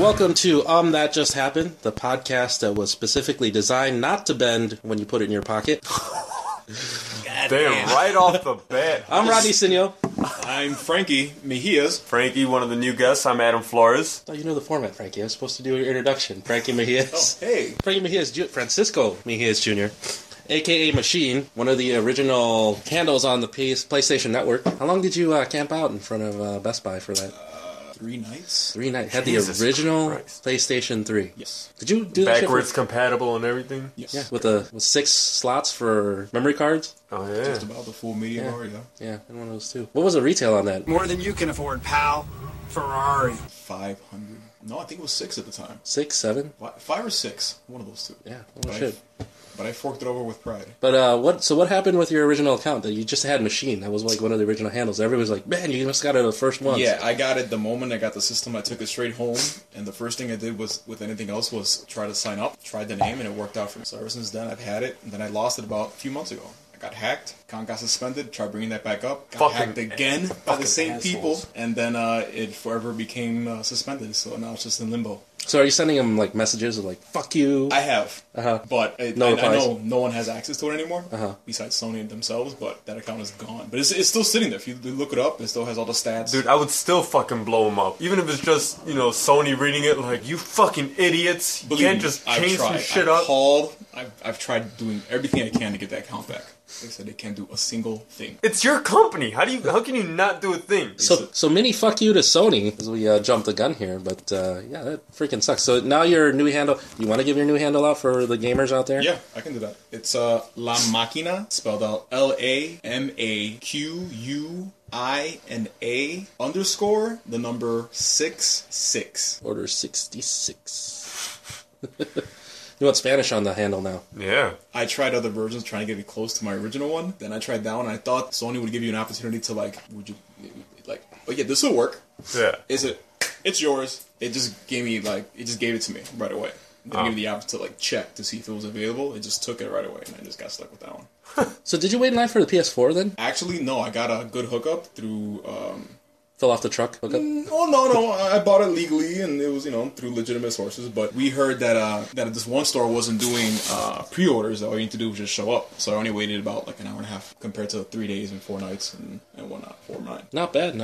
welcome to That Just Happened, the podcast that was specifically designed not to bend when you put it in your pocket. Damn, right off the bat. I'm Rodney Sinio. I'm Frankie Mejias. Frankie, one of the new guests. I'm Adam Flores. Oh, you know the format, Frankie. I was supposed to do your introduction. Frankie Mejias. Oh, hey. Frankie Mejias, Francisco Mejias Jr., a.k.a. Machine, one of the original handles on the PlayStation Network. How long did you camp out in front of Best Buy for that? 3 nights. 3 nights. Had Jesus the original Christ. PlayStation 3. Yes. Did you do that backwards compatible and everything? Yes. Yeah, with 6 slots for memory cards. Oh, yeah. Just about the full medium area. Yeah, and one of those, too. What was the retail on that? More than you can afford, pal. Ferrari. 500. No, I think it was 6 at the time. 6, 7? 5 or 6. One of those two. Yeah. Oh, shit. But I forked it over with pride. But what happened with your original account that you just had Machine? That was like one of the original handles. Everyone was like, man, you just got it the first one. Yeah, I got it the moment I got the system. I took it straight home, and the first thing I did was with anything else was try to sign up, tried the name, and it worked out for me. So ever since then, I've had it, and then I lost it about a few months ago. Got hacked, account got suspended, tried bringing that back up, got hacked again by the same people, and then it forever became suspended, so now it's just in limbo. So are you sending them, like, messages of, like, fuck you? I have, but I know no one has access to it anymore, besides Sony themselves, but that account is gone. But it's still sitting there. If you look it up, it still has all the stats. Dude, I would still fucking blow them up. Even if it's just, you know, Sony reading it, like, you fucking idiots. You can't just change some shit up. I've tried doing everything I can to get that account back. They said they can't do a single thing. It's your company. How can you not do a thing? So mini fuck you to Sony, because we jumped the gun here. But yeah, that freaking sucks. So now your new handle. You want to give your new handle out for the gamers out there? Yeah, I can do that. It's La Machina, spelled out LAMAQUINA _666. Order 66. You want Spanish on the handle now. Yeah. I tried other versions trying to get it close to my original one. Then I tried that one. I thought Sony would give you an opportunity to but yeah, this will work. Yeah. It's yours. It just gave me it to me right away. They didn't give me the option to check to see if it was available. It just took it right away, and I just got stuck with that one. So did you wait in line for the PS4 then? Actually, no. I got a good hookup through... Fell off the truck hookup? Oh, no. I bought it legally, and it was, through legitimate sources. But we heard that this one store wasn't doing pre-orders. All you need to do was just show up. So I only waited about, an hour and a half compared to 3 days and 4 nights and whatnot. 4 nights. Not bad.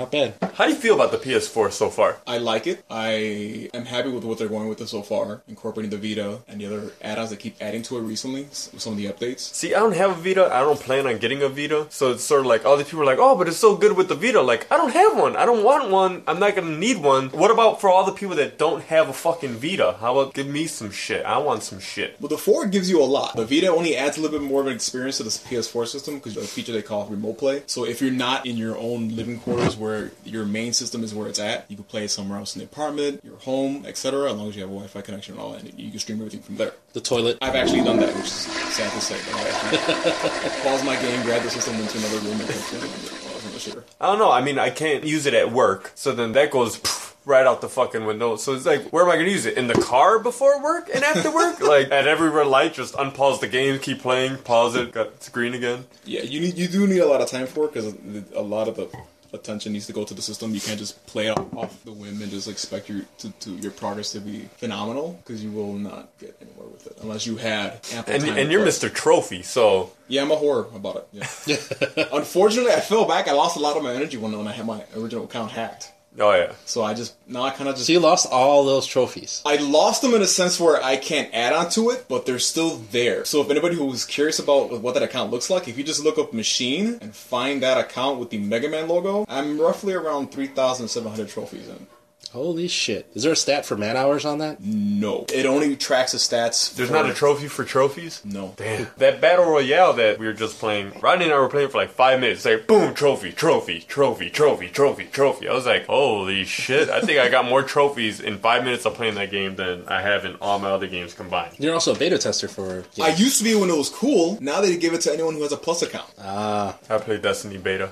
How do you feel about the PS4 so far? I like it. I am happy with what they're going with it so far, incorporating the Vita and the other add-ons they keep adding to it recently with some of the updates. See, I don't have a Vita. I don't plan on getting a Vita. So it's sort of all these people are like, oh, but it's so good with the Vita. I don't have one. I don't want one. I'm not gonna need one. What about for all the people that don't have a fucking Vita? How about give me some shit? I want some shit. Well, the 4 gives you a lot. The Vita only adds a little bit more of an experience to this PS4 system because of a feature they call remote play. So if you're not in your own living quarters where your main system is where it's at, you can play it somewhere else in the apartment, your home, etc. As long as you have a Wi-Fi connection and all that, and you can stream everything from there. The toilet. I've actually done that, which is sad to say. But I actually pause my game, grab the system into another room, and play it. I don't know. I mean, I can't use it at work, so then that goes right out the fucking window. So it's where am I going to use it? In the car before work and after work? At every red light, just unpause the game, keep playing, pause it, got it's green again. Yeah, you do need a lot of time for it, because a lot of the attention needs to go to the system. You can't just play it off the whim and just expect your progress to be phenomenal, because you will not get anywhere with it unless you had ample time. And you're Mr. Trophy, so... Yeah, I'm a whore about it. Yeah. Unfortunately, I fell back. I lost a lot of my energy when I had my original account hacked. Oh, yeah. So So you lost all those trophies. I lost them in a sense where I can't add on to it, but they're still there. So if anybody who's curious about what that account looks like, if you just look up Machine and find that account with the Mega Man logo, I'm roughly around 3,700 trophies in. Holy shit. Is there a stat for man hours on that? No. It only tracks the stats. There's not a trophy for trophies? No. Damn. That Battle Royale that we were just playing, Rodney and I were playing for 5 minutes. Boom, trophy. I was like, holy shit. I think I got more trophies in 5 minutes of playing that game than I have in all my other games combined. You're also a beta tester for games. I used to be when it was cool. Now they give it to anyone who has a Plus account. I played Destiny beta.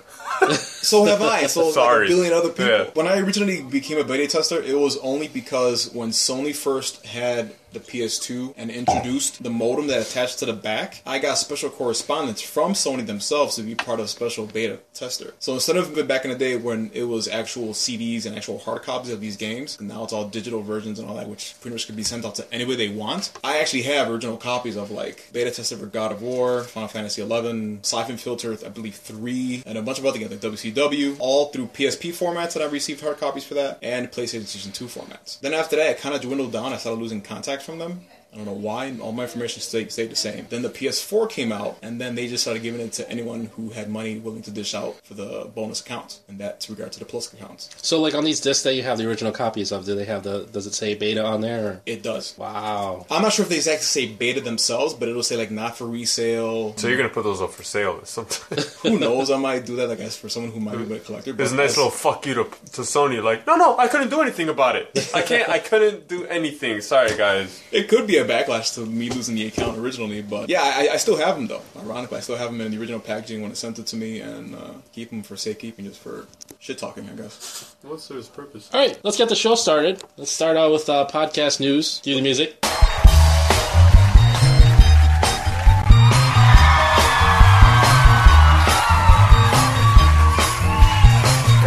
So have I. So like a billion other people. Yeah. When I originally became a beta tester, it was only because when Sony first had the PS2 and introduced the modem that attached to the back, I got special correspondence from Sony themselves to be part of a special beta tester. So instead of back in the day when it was actual CDs and actual hard copies of these games, and now it's all digital versions and all that, which pretty much could be sent out to anybody they want. I actually have original copies of like beta tester for God of War, Final Fantasy XI, Siphon Filter, I believe 3, and a bunch of other games like WCW, all through PSP formats that I received hard copies for that, and PlayStation 2 formats. Then after that, it kind of dwindled down. I started losing contact from them. I don't know why. All my information stayed the same. Then the PS4 came out, and then they just started giving it to anyone who had money willing to dish out for the bonus accounts, and that's regard to the plus accounts. So, like, on these discs that you have the original copies of, do they have the, does it say beta on there? Or? It does. Wow. I'm not sure if they exactly say beta themselves, but it'll say, like, not for resale. So you're going to put those up for sale or something? Who knows? I might do that, I guess, for someone who might be a collector. There's a nice little fuck you to Sony, like, no, I couldn't do anything about it. I couldn't do anything. Sorry, guys. It could be a backlash to me losing the account originally, but yeah, I still have them though. Ironically, I still have them in the original packaging when it sent it to me, and keep them for safekeeping just for shit talking, I guess. What's his purpose? All right, let's get the show started. Let's start out with podcast news. Cue the music.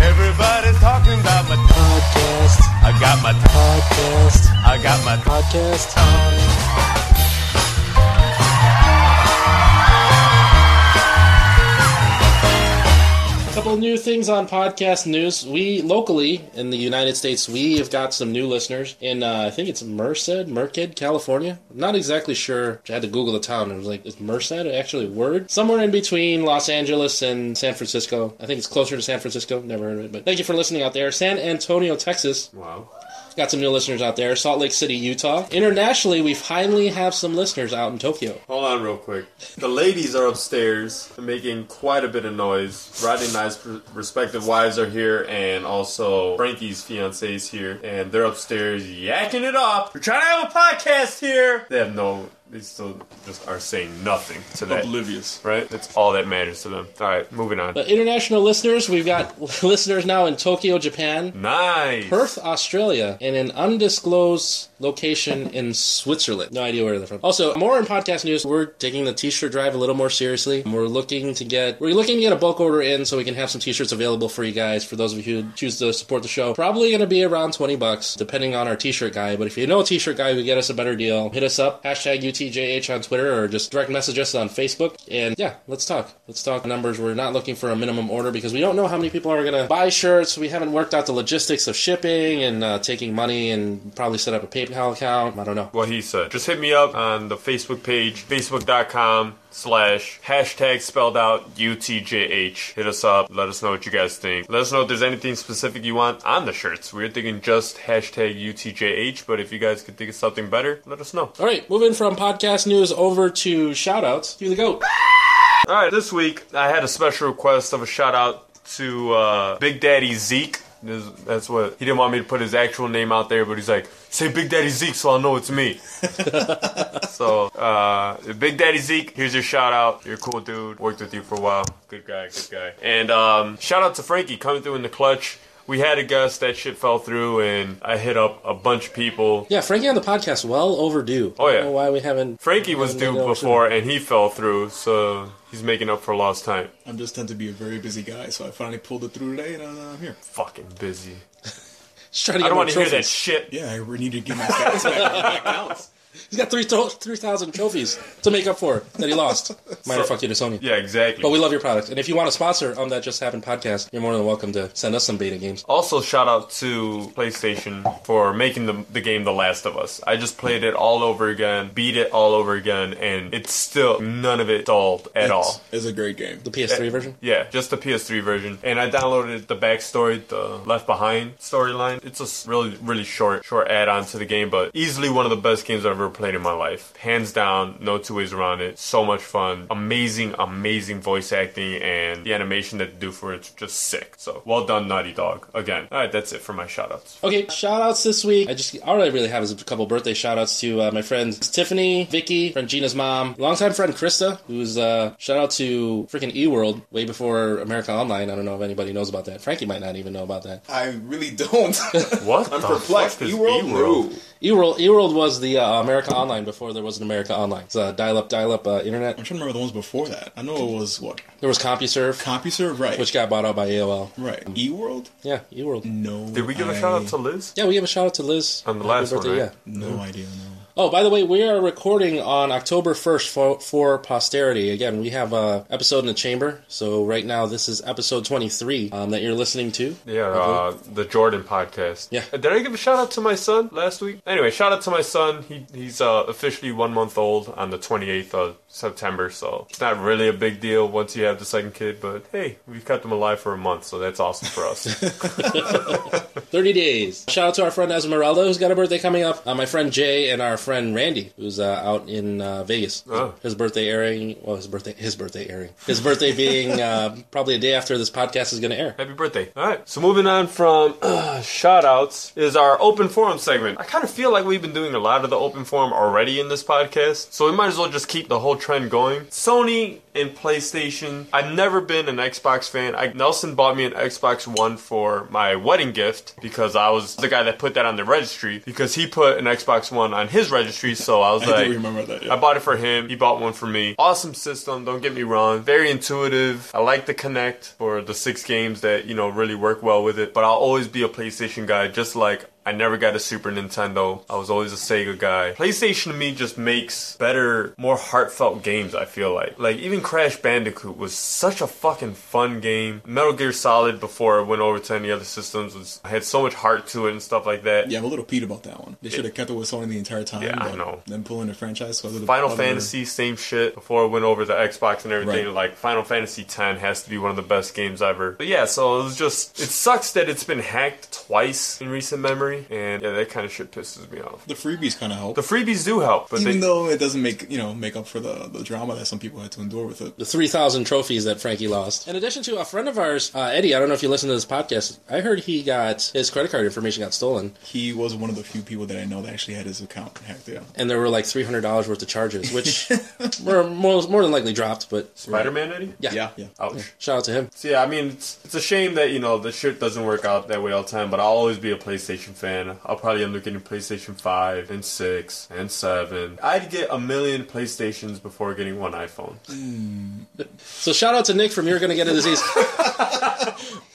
Everybody's talking about my podcast. I got my podcast. I got my podcast on. A couple of new things on podcast news. We locally in the United States, we have got some new listeners in I think it's Merced, California. I'm not exactly sure. I had to Google the town. It was like, is Merced actually a word? Somewhere in between Los Angeles and San Francisco. I think it's closer to San Francisco. Never heard of it, but thank you for listening out there. San Antonio, Texas. Wow. Got some new listeners out there. Salt Lake City, Utah. Internationally, we finally have some listeners out in Tokyo. Hold on real quick. The ladies are upstairs making quite a bit of noise. Rodney and I's respective wives are here, and also Frankie's fiancé is here, and they're upstairs yakking it up. We're trying to have a podcast here. They have no... They still just are saying nothing to that. Oblivious. Right? That's all that matters to them. All right, moving on. But international listeners, we've got listeners now in Tokyo, Japan. Nice. Perth, Australia. And an undisclosed location in Switzerland. No idea where they're from. Also, more in podcast news, we're taking the t-shirt drive a little more seriously. We're looking to get a bulk order in so we can have some t-shirts available for you guys, for those of you who choose to support the show. Probably going to be around $20, depending on our t-shirt guy. But if you know a t-shirt guy who can get us a better deal, hit us up, # UTJH on Twitter, or just direct message us on Facebook. And yeah, let's talk. Let's talk numbers. We're not looking for a minimum order because we don't know how many people are going to buy shirts. We haven't worked out the logistics of shipping and taking money and probably set up a PayPal account. I don't know. What he said. Just hit me up on the Facebook page, facebook.com/#UTJH. Hit us up. Let us know what you guys think. Let us know if there's anything specific you want on the shirts. We were thinking just #UTJH, but if you guys could think of something better, let us know. All right, moving from podcast news over to shoutouts. Here we go. All right, this week I had a special request of a shoutout to Big Daddy Zeke. That's what he didn't want me to put his actual name out there, but he's like, say Big Daddy Zeke so I'll know it's me. So Big Daddy Zeke, here's your shout out. You're a cool dude, worked with you for a while. Good guy. And shout out to Frankie coming through in the clutch. We had a guest, that shit fell through, and I hit up a bunch of people. Yeah, Frankie on the podcast, well overdue. Oh, yeah. I don't know why we haven't... Frankie was due before, and he fell through, so he's making up for lost time. I just tend to be a very busy guy, so I finally pulled it through today, and I'm here. Fucking busy. I don't want to hear that shit. Yeah, I need to get my stats back. He's got 3,000 trophies to make up for that he lost. Minor fuck you to Sony. Yeah, exactly. But we love your product. And if you want to sponsor on That Just Happened podcast, you're more than welcome to send us some beta games. Also, shout out to PlayStation for making the game The Last of Us. I just played it all over again, beat it all over again, and it's still none of it dulled at all. It's a great game. The PS3 version? Yeah, just the PS3 version. And I downloaded the backstory, the Left Behind storyline. It's a really, really short add-on to the game, but easily one of the best games I've ever ever played in my life. Hands down, no two ways around it. So much fun. Amazing, amazing voice acting, and the animation that they do for it's just sick. So well done, Naughty Dog. Again. Alright, that's it for my shoutouts. Okay, shoutouts this week. All I really have is a couple birthday shoutouts to my friends Tiffany, Vicky, friend Gina's mom, longtime friend Krista, who's shout out to freaking eWorld way before America Online. I don't know if anybody knows about that. Frankie might not even know about that. I really don't. What? I'm perplexed. eWorld was the America Online before there was an America Online. It's dial-up internet. I'm trying to remember the ones before that. I know it was what? There was CompuServe. CompuServe, right. Which got bought out by AOL. Right. eWorld? Yeah, eWorld. No. Did we give a shout out to Liz? Yeah, we gave a shout out to Liz. On the last birthday, one, right? Yeah. No idea, no. Oh, by the way, we are recording on October 1st for posterity. Again, we have an episode in the chamber, so right now this is episode 23 that you're listening to. Yeah, the Jordan podcast. Yeah. Did I give a shout-out to my son last week? Anyway, shout-out to my son. He's officially 1 month old on the 28th of September, so it's not really a big deal once you have the second kid, but hey, we've kept him alive for a month, so that's awesome for us. 30 days. Shout-out to our friend Esmeralda, who's got a birthday coming up. My friend Jay and our friend Randy, who's out in Vegas. Oh. His birthday being probably a day after this podcast is going to air. Happy birthday. All right. So moving on from shout-outs is our open forum segment. I kind of feel like we've been doing a lot of the open forum already in this podcast, so we might as well just keep the whole trend going. Sony and PlayStation. I've never been an Xbox fan. Nelson bought me an Xbox One for my wedding gift because I was the guy that put that on the registry because he put an Xbox One on his registry, so I was do remember that, yeah. I bought it for him. He bought one for me. Awesome system, don't get me wrong. Very intuitive. I like the Kinect for the 6 games that, really work well with it. But I'll always be a PlayStation guy, just like I never got a Super Nintendo. I was always a Sega guy. PlayStation to me just makes better, more heartfelt games, I feel like. Like, even Crash Bandicoot was such a fucking fun game. Metal Gear Solid, before it went over to any other systems, had so much heart to it and stuff like that. Yeah, I'm a little peeved about that one. They should have kept it with Sony the entire time. Yeah, I know. Then pulling the franchise. So Final Fantasy, same shit. Before it went over to Xbox and everything, right. Like, Final Fantasy X has to be one of the best games ever. But yeah, so it was just... It sucks that it's been hacked twice in recent memory. And yeah, that kind of shit pisses me off. The freebies kind of help. The freebies do help, but even though it doesn't make up for the drama that some people had to endure with it. The 3,000 trophies that Frankie lost. In addition to a friend of ours, Eddie, I don't know if you listen to this podcast. I heard he got his credit card information got stolen. He was one of the few people that I know that actually had his account hacked. Yeah, and there were like $300 worth of charges, which were more than likely dropped. But Spider-Man, Eddie. Yeah. Ouch. Yeah. Shout out to him. So yeah, I mean, it's a shame that the shit doesn't work out that way all the time. But I'll always be a PlayStation fan. I'll probably end up getting PlayStation 5 and 6 and 7. I'd get a million PlayStations before getting one iPhone. So shout out to Nick from You're Gonna Get a Disease.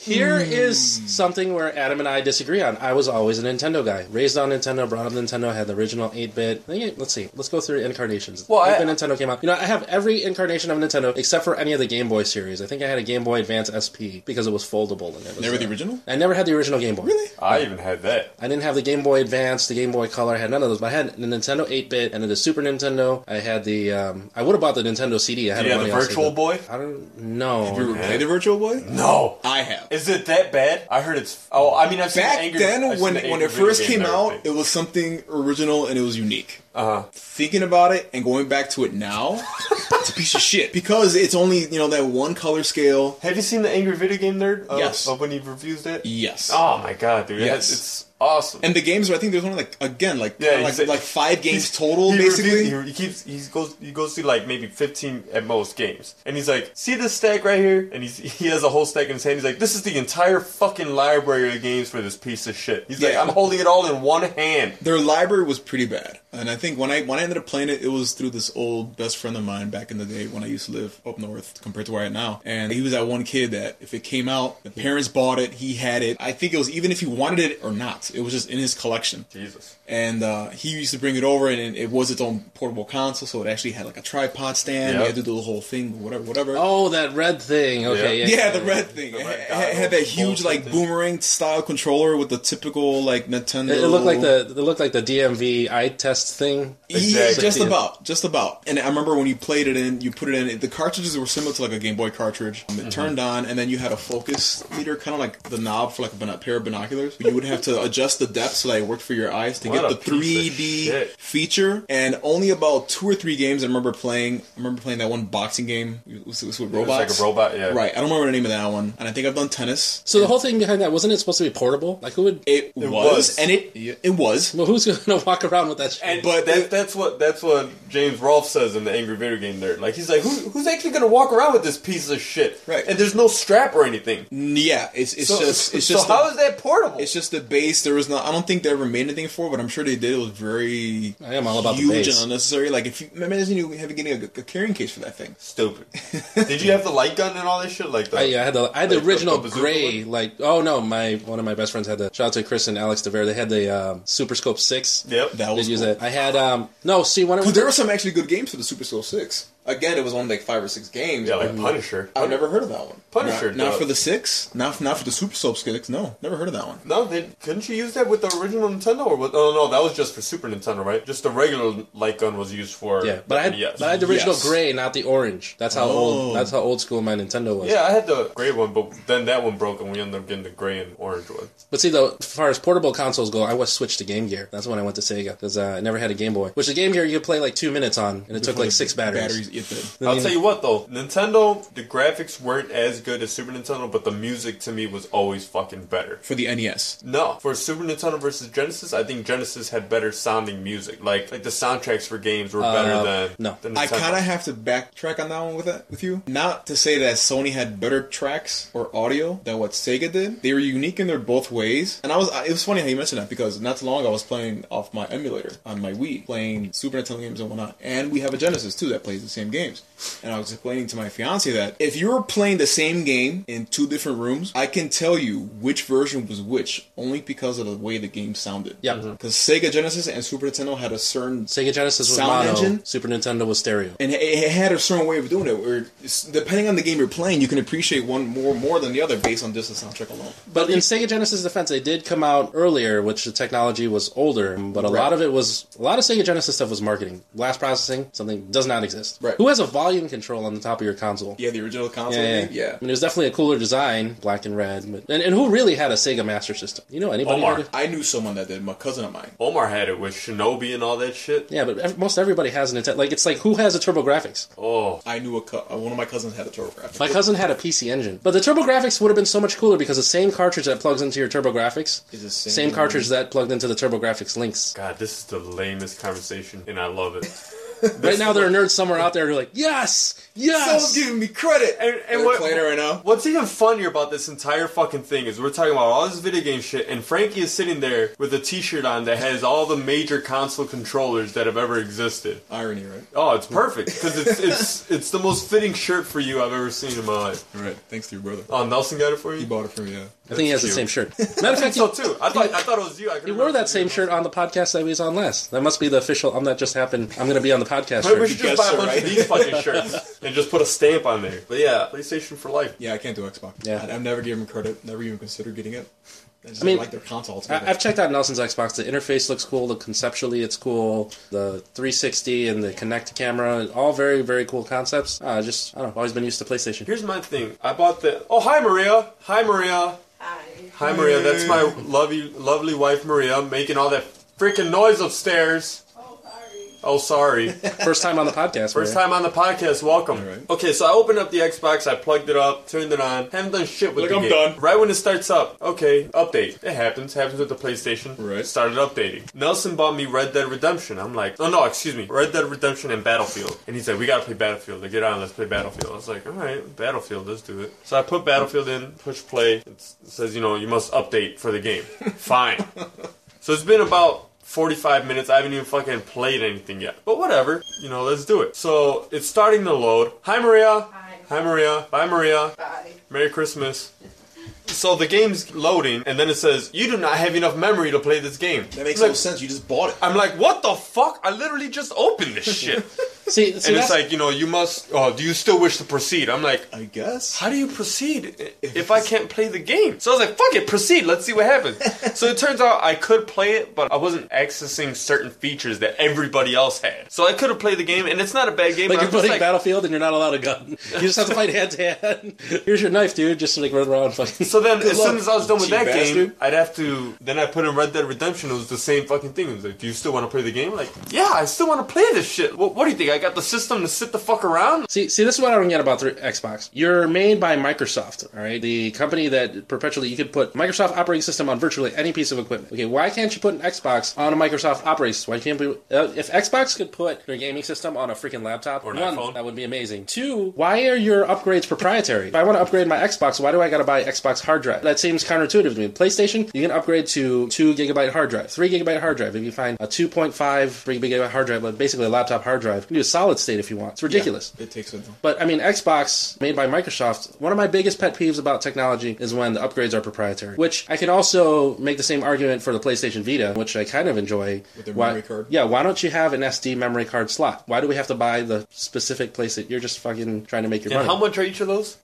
Here is something where Adam and I disagree on. I was always a Nintendo guy. Raised on Nintendo, brought up Nintendo, had the original 8-bit. Let's go through incarnations. Well, 8-bit Nintendo came out. I have every incarnation of Nintendo except for any of the Game Boy series. I think I had a Game Boy Advance SP because it was foldable. And never the original? I never had the original Game Boy. Really? I even had that. I didn't have the Game Boy Advance, the Game Boy Color. I had none of those. But I had the Nintendo 8-bit and the Super Nintendo. I had the... I would have bought the Nintendo CD. I had the Virtual Boy? I don't know. Did you play the Virtual Boy? No. I have. Is it that bad? I heard it's... Oh, I mean, I've seen Angry... Back then, when it first came out, it was something original and it was unique. Uh-huh. Thinking about it and going back to it now, it's a piece of shit. Because it's only, that one color scale. Have you seen the Angry Video Game Nerd? Yes. When he reviews that? Yes. Oh my god, dude. Yes. It's awesome. And the games, I think there's only like 5 games total, basically. He goes through like maybe 15 at most games. And he's like, see this stack right here? And he has a whole stack in his hand. He's like, this is the entire fucking library of games for this piece of shit. He's like, I'm holding it all in one hand. Their library was pretty bad. And I think when I ended up playing it, it was through this old best friend of mine back in the day when I used to live up north compared to where I am now. And he was that one kid that if it came out, the parents bought it, he had it. I think it was even if he wanted it or not, it was just in his collection. Jesus. And he used to bring it over, and it was its own portable console, so it actually had like a tripod stand. Yep. You had to do the whole thing, whatever. Oh, that red thing. Okay. Yep. Yeah, the red thing. It had that huge like boomerang style controller with the typical like Nintendo. It looked like the DMV eye test thing. Exactly. Yeah, just about. And I remember when you played it in, you put it in, the cartridges were similar to like a Game Boy cartridge. It turned on, and then you had a focus meter, kind of like the knob for like a pair of binoculars. You would have to adjust the depth so that it worked for your eyes to get the 3D feature. And only about 2 or 3 games I remember playing. I remember playing that one boxing game. It was with robots. It was like a robot, yeah. Right. I don't remember the name of that one. And I think I've done tennis. So the whole thing behind that, wasn't it supposed to be portable? Like, who would... It was. Well, who's going to walk around with that shit? And, but that's what James Rolfe says in the Angry Video Game Nerd. Like, he's like, who's actually going to walk around with this piece of shit? Right. And there's no strap or anything. Yeah. So how is that portable? It's just the base. There was no... I don't think they ever made anything for it, but I'm sure they did. It was very... I am all about the base. Huge and unnecessary. Like, if you... Imagine you having getting a carrying case for that thing. Stupid. Did you have the light gun and all that shit? Like that? Yeah, I had the original gray, like... Oh, no. One of my best friends had the... Shout out to Chris and Alex DeVere. They had the Super Scope 6. Yep. That was cool. I had... there were some actually good games for the Super Scope 6. Again, it was only like 5 or 6 games. Yeah, like Punisher. I've never heard of that one. Punisher. Not for the 6. Not for the Super Scope 6. No, never heard of that one. No, couldn't you use that with the original Nintendo? Or no, that was just for Super Nintendo, right? Just the regular light gun was used for. Yeah, but I had the original gray, not the orange. That's how old. That's how old school my Nintendo was. Yeah, I had the gray one, but then that one broke, and we ended up getting the gray and orange one. But see, though, as far as portable consoles go, I was switched to Game Gear. That's when I went to Sega because I never had a Game Boy. Which the Game Gear you could play like 2 minutes on, and it took like 6 batteries. I'll tell you what though, Nintendo, the graphics weren't as good as Super Nintendo, but the music to me was always fucking better. For the NES? No. For Super Nintendo versus Genesis, I think Genesis had better sounding music. Like the soundtracks for games were better than Nintendo. I kind of have to backtrack on that one with you. Not to say that Sony had better tracks or audio than what Sega did. They were unique in their both ways. And it was funny how you mentioned that because not too long ago I was playing off my emulator on my Wii, playing Super Nintendo games and whatnot. And we have a Genesis too that plays the same games. And I was explaining to my fiance that if you were playing the same game in 2 different rooms, I can tell you which version was which only because of the way the game sounded. Yeah. Because Sega Genesis and Super Nintendo had a certain Sega Genesis was sound mono, engine. Super Nintendo was stereo. And it had a certain way of doing it where depending on the game you're playing, you can appreciate one more than the other based on just the soundtrack alone. But in Sega Genesis defense, they did come out earlier, which the technology was older, but a lot of Sega Genesis stuff was marketing. Blast processing, something does not exist. Right. Who has a volume control on the top of your console? Yeah, the original console. Yeah. I mean, it was definitely a cooler design, black and red. But, and who really had a Sega Master System? You know, anybody? Omar. I knew someone that did. My cousin of mine. Omar had it with Shinobi and all that shit. Yeah, but most everybody has an Nintendo. Like, it's like, who has a TurboGrafx? Oh. I knew one of my cousins had a TurboGrafx. My cousin had a PC Engine. But the TurboGrafx would have been so much cooler because the same cartridge that plugs into your TurboGrafx is the same cartridge that plugged into the TurboGrafx links. God, this is the lamest conversation, and I love it. Right now, there are nerds somewhere out there who are like, yes! Someone's giving me credit! And what, playing it right now. What's even funnier about this entire fucking thing is we're talking about all this video game shit, and Frankie is sitting there with a t-shirt on that has all the major console controllers that have ever existed. Irony, right? Oh, it's perfect, because it's the most fitting shirt for you I've ever seen in my life. Right, thanks to your brother. Oh, Nelson got it for you? He bought it for me, yeah. I think he has the same shirt. Matter of fact, so too. I thought it was you. He wore that same shirt on the podcast that he was on last. That must be the official. I'm not just happen. I'm going to be on the podcast. Maybe we should just buy a bunch of these fucking shirts and just put a stamp on there. But yeah, PlayStation for life. Yeah, I can't do Xbox. Yeah, I've never given him credit. Never even considered getting it. I mean, like their console. I've checked out Nelson's Xbox. The interface looks cool. Conceptually, it's cool. The 360 and the Kinect camera, all very, very cool concepts. I've always been used to PlayStation. Here's my thing. I bought the... Oh, hi, Maria. Hi, Maria. That's my lovely wife, Maria, making all that freaking noise upstairs. Oh, sorry. First time on the podcast. Welcome. Right. Okay, so I opened up the Xbox. I plugged it up. Turned it on. Haven't done shit with the game. I'm done. Right when it starts up. Okay, update. It happens. Happens with the PlayStation. Right. Started updating. Nelson bought me Red Dead Redemption. I'm like, Red Dead Redemption and Battlefield. And he said, we gotta play Battlefield. Like, get on, let's play Battlefield. I was like, alright, Battlefield, let's do it. So I put Battlefield in, push play. It says, you must update for the game. Fine. So it's been about 45 minutes, I haven't even fucking played anything yet. But whatever, let's do it. So, it's starting to load. Hi, Maria. Hi, Maria. Bye, Maria. Bye. Merry Christmas. So the game's loading, and then it says, you do not have enough memory to play this game. That makes no sense, you just bought it. I'm like, what the fuck? I literally just opened this shit. See, and it's like, you know, you must... Oh, do you still wish to proceed? I'm like... I guess. How do you proceed if I can't play the game? So I was like, fuck it, proceed. Let's see what happens. So it turns out I could play it, but I wasn't accessing certain features that everybody else had. So I could have played the game, and it's not a bad game. Like, you're playing Battlefield, and you're not allowed a gun. You just have to fight hand-to-hand. Here's your knife, dude. Just to, like, run around and fight. So then, as soon as I was done with that game, I'd have to... Then I put in Red Dead Redemption. It was the same fucking thing. It was like, do you still want to play the game? Like, yeah, I still want to play this shit. What do you think? I got the system to sit the fuck around? See, this is what I don't get about the Xbox. You're made by Microsoft, all right? The company that perpetually... You could put Microsoft operating system on virtually any piece of equipment. Okay, why can't you put an Xbox on a Microsoft operating system? Why can't we... if Xbox could put their gaming system on a freaking laptop... Or an iPhone. That would be amazing. 2, why are your upgrades proprietary? If I want to upgrade my Xbox, why do I gotta buy Xbox hard drive? That seems counterintuitive to me. PlayStation, you can upgrade to 2 GB hard drive, 3 GB hard drive. If you find a 2.5 GB hard drive, but basically a laptop hard drive, you can do a solid state if you want. It's ridiculous. Yeah, it takes with them. But I mean, Xbox made by Microsoft. One of my biggest pet peeves about technology is when the upgrades are proprietary. Which I can also make the same argument for the PlayStation Vita, which I kind of enjoy. With their memory card. Yeah. Why don't you have an SD memory card slot? Why do we have to buy the specific place that you're just fucking trying to make your money? How much are each of those?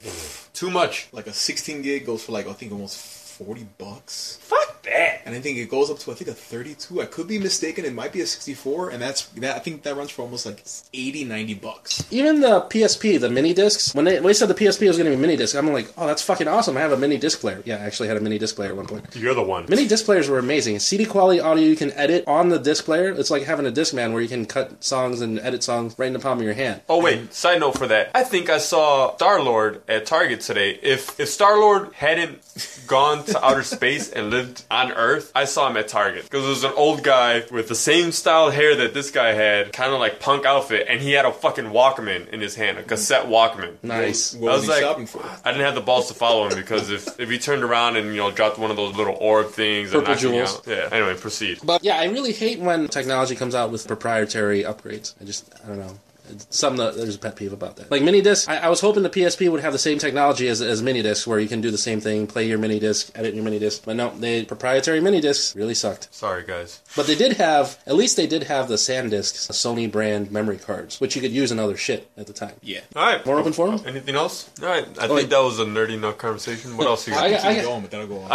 Too much. Like a 16 gig goes for like I think almost $40. Fuck that. And I think it goes up to a 32. I could be mistaken. It might be a 64, and that's I think that runs for almost like $80-$90. Even the PSP, the mini discs. When they said the PSP was going to be mini disc, I'm like, oh, that's fucking awesome. I have a mini disc player. Yeah, I actually had a mini disc player at one point. You're the one. Mini disc players were amazing. CD quality audio you can edit on the disc player. It's like having a Discman where you can cut songs and edit songs right in the palm of your hand. Oh wait, side note for that. I think I saw Star-Lord at Target today. If Star-Lord hadn't gone to outer space and lived on Earth, I saw him at Target. Because there was an old guy with the same style hair that this guy had, kind of like punk outfit, and he had a fucking Walkman in his hand, a cassette Walkman. Nice. What was he shopping for? I didn't have the balls to follow him because if he turned around and, you know, dropped one of those little orb things and knocked me out. Yeah. Anyway, proceed. But yeah, I really hate when technology comes out with proprietary upgrades. I don't know. There's a pet peeve about that. Like mini disc, I was hoping the PSP would have the same technology as mini disc, where you can do the same thing, play your mini disc, edit your mini disc. But no, the proprietary mini discs really sucked. Sorry, guys. But they did have, at least they did have the SanDiscs, Sony brand memory cards, which you could use in other shit at the time. Yeah. All right. More open forum? Anything else? All right. I think that was a nerdy enough conversation. What else you got? I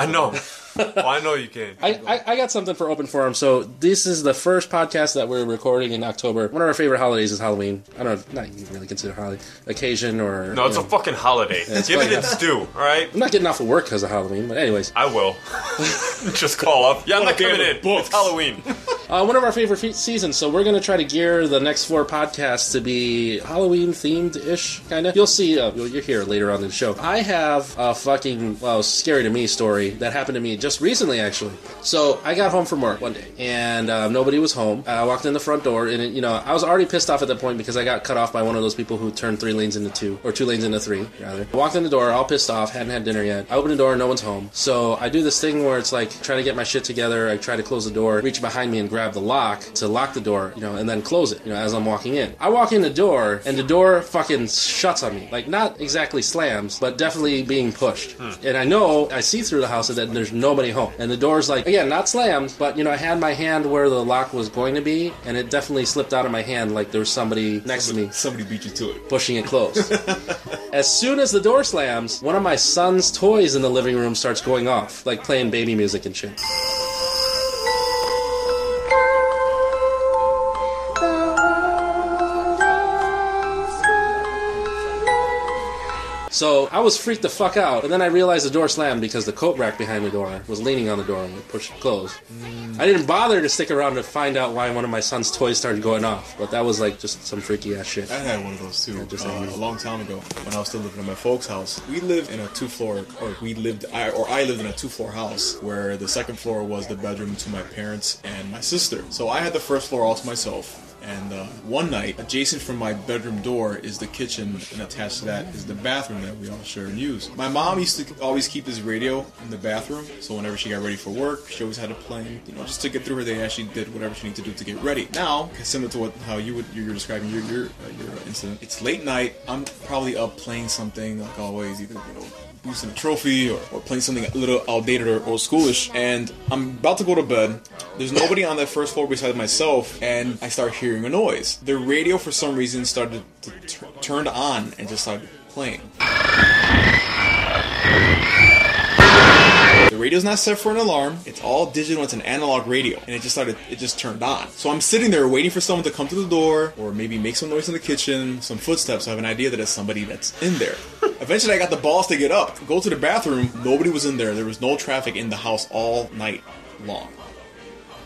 know. Well, I know you can. I got something for open forum. So this is the first podcast that we're recording in October. One of our favorite holidays is Halloween. I don't know if you really consider holiday occasion or... No, it's a fucking holiday. Give it its due, all right? I'm not getting off of work because of Halloween, but anyways. I will. Just call up. Yeah, I'm not coming in. It's Halloween. One of our favorite seasons, so we're going to try to gear the next 4 podcasts to be Halloween-themed-ish, kind of. You'll see. You'll hear later on in the show. I have a fucking, scary-to-me story that happened to me just recently, actually. So I got home from work one day, and nobody was home. I walked in the front door, and, I was already pissed off at that point because I got cut off by one of those people who turned 3 lanes into 2, or 2 lanes into 3, rather. I walked in the door, all pissed off, hadn't had dinner yet. I opened the door, no one's home. So I do this thing where it's like, try to get my shit together. I try to close the door, reach behind me and grab the lock to lock the door, and then close it, as I'm walking in. I walk in the door, and the door fucking shuts on me. Like, not exactly slams, but definitely being pushed. And I see through the house that there's nobody home. And the door's like, again, not slammed, but, I had my hand where the lock was going to be, and it definitely slipped out of my hand like there was somebody next to me. Somebody beat you to it. Pushing it closed. As soon as the door slams, one of my son's toys in the living room starts going off, like playing baby music and shit. So I was freaked the fuck out, and then I realized the door slammed because the coat rack behind the door was leaning on the door and it pushed it closed. I didn't bother to stick around to find out why one of my son's toys started going off, but that was like just some freaky ass shit. I had one of those too, a long time ago when I was still living at my folks' house. I lived in a 2-floor house where the second floor was the bedroom to my parents and my sister. So I had the first floor all to myself. And one night, adjacent from my bedroom door is the kitchen, and attached to that is the bathroom that we all share and use. My mom used to always keep this radio in the bathroom, so whenever she got ready for work, she always had it playing, just to get through her day as she did whatever she needed to do to get ready. Now, similar to how you're describing your incident, it's late night, I'm probably up playing something like always, either, boosting a trophy or playing something a little outdated or old schoolish, and I'm about to go to bed, There's nobody on that first floor besides myself, and I start hearing a noise. The radio, for some reason, started to turned on and just started playing. The radio's not set for an alarm. It's all digital. It's an analog radio, and it just turned on. So I'm sitting there waiting for someone to come to the door, or maybe make some noise in the kitchen, some footsteps. I have an idea that it's somebody that's in there. Eventually, I got the balls to get up, go to the bathroom. Nobody was in there. There was no traffic in the house all night long.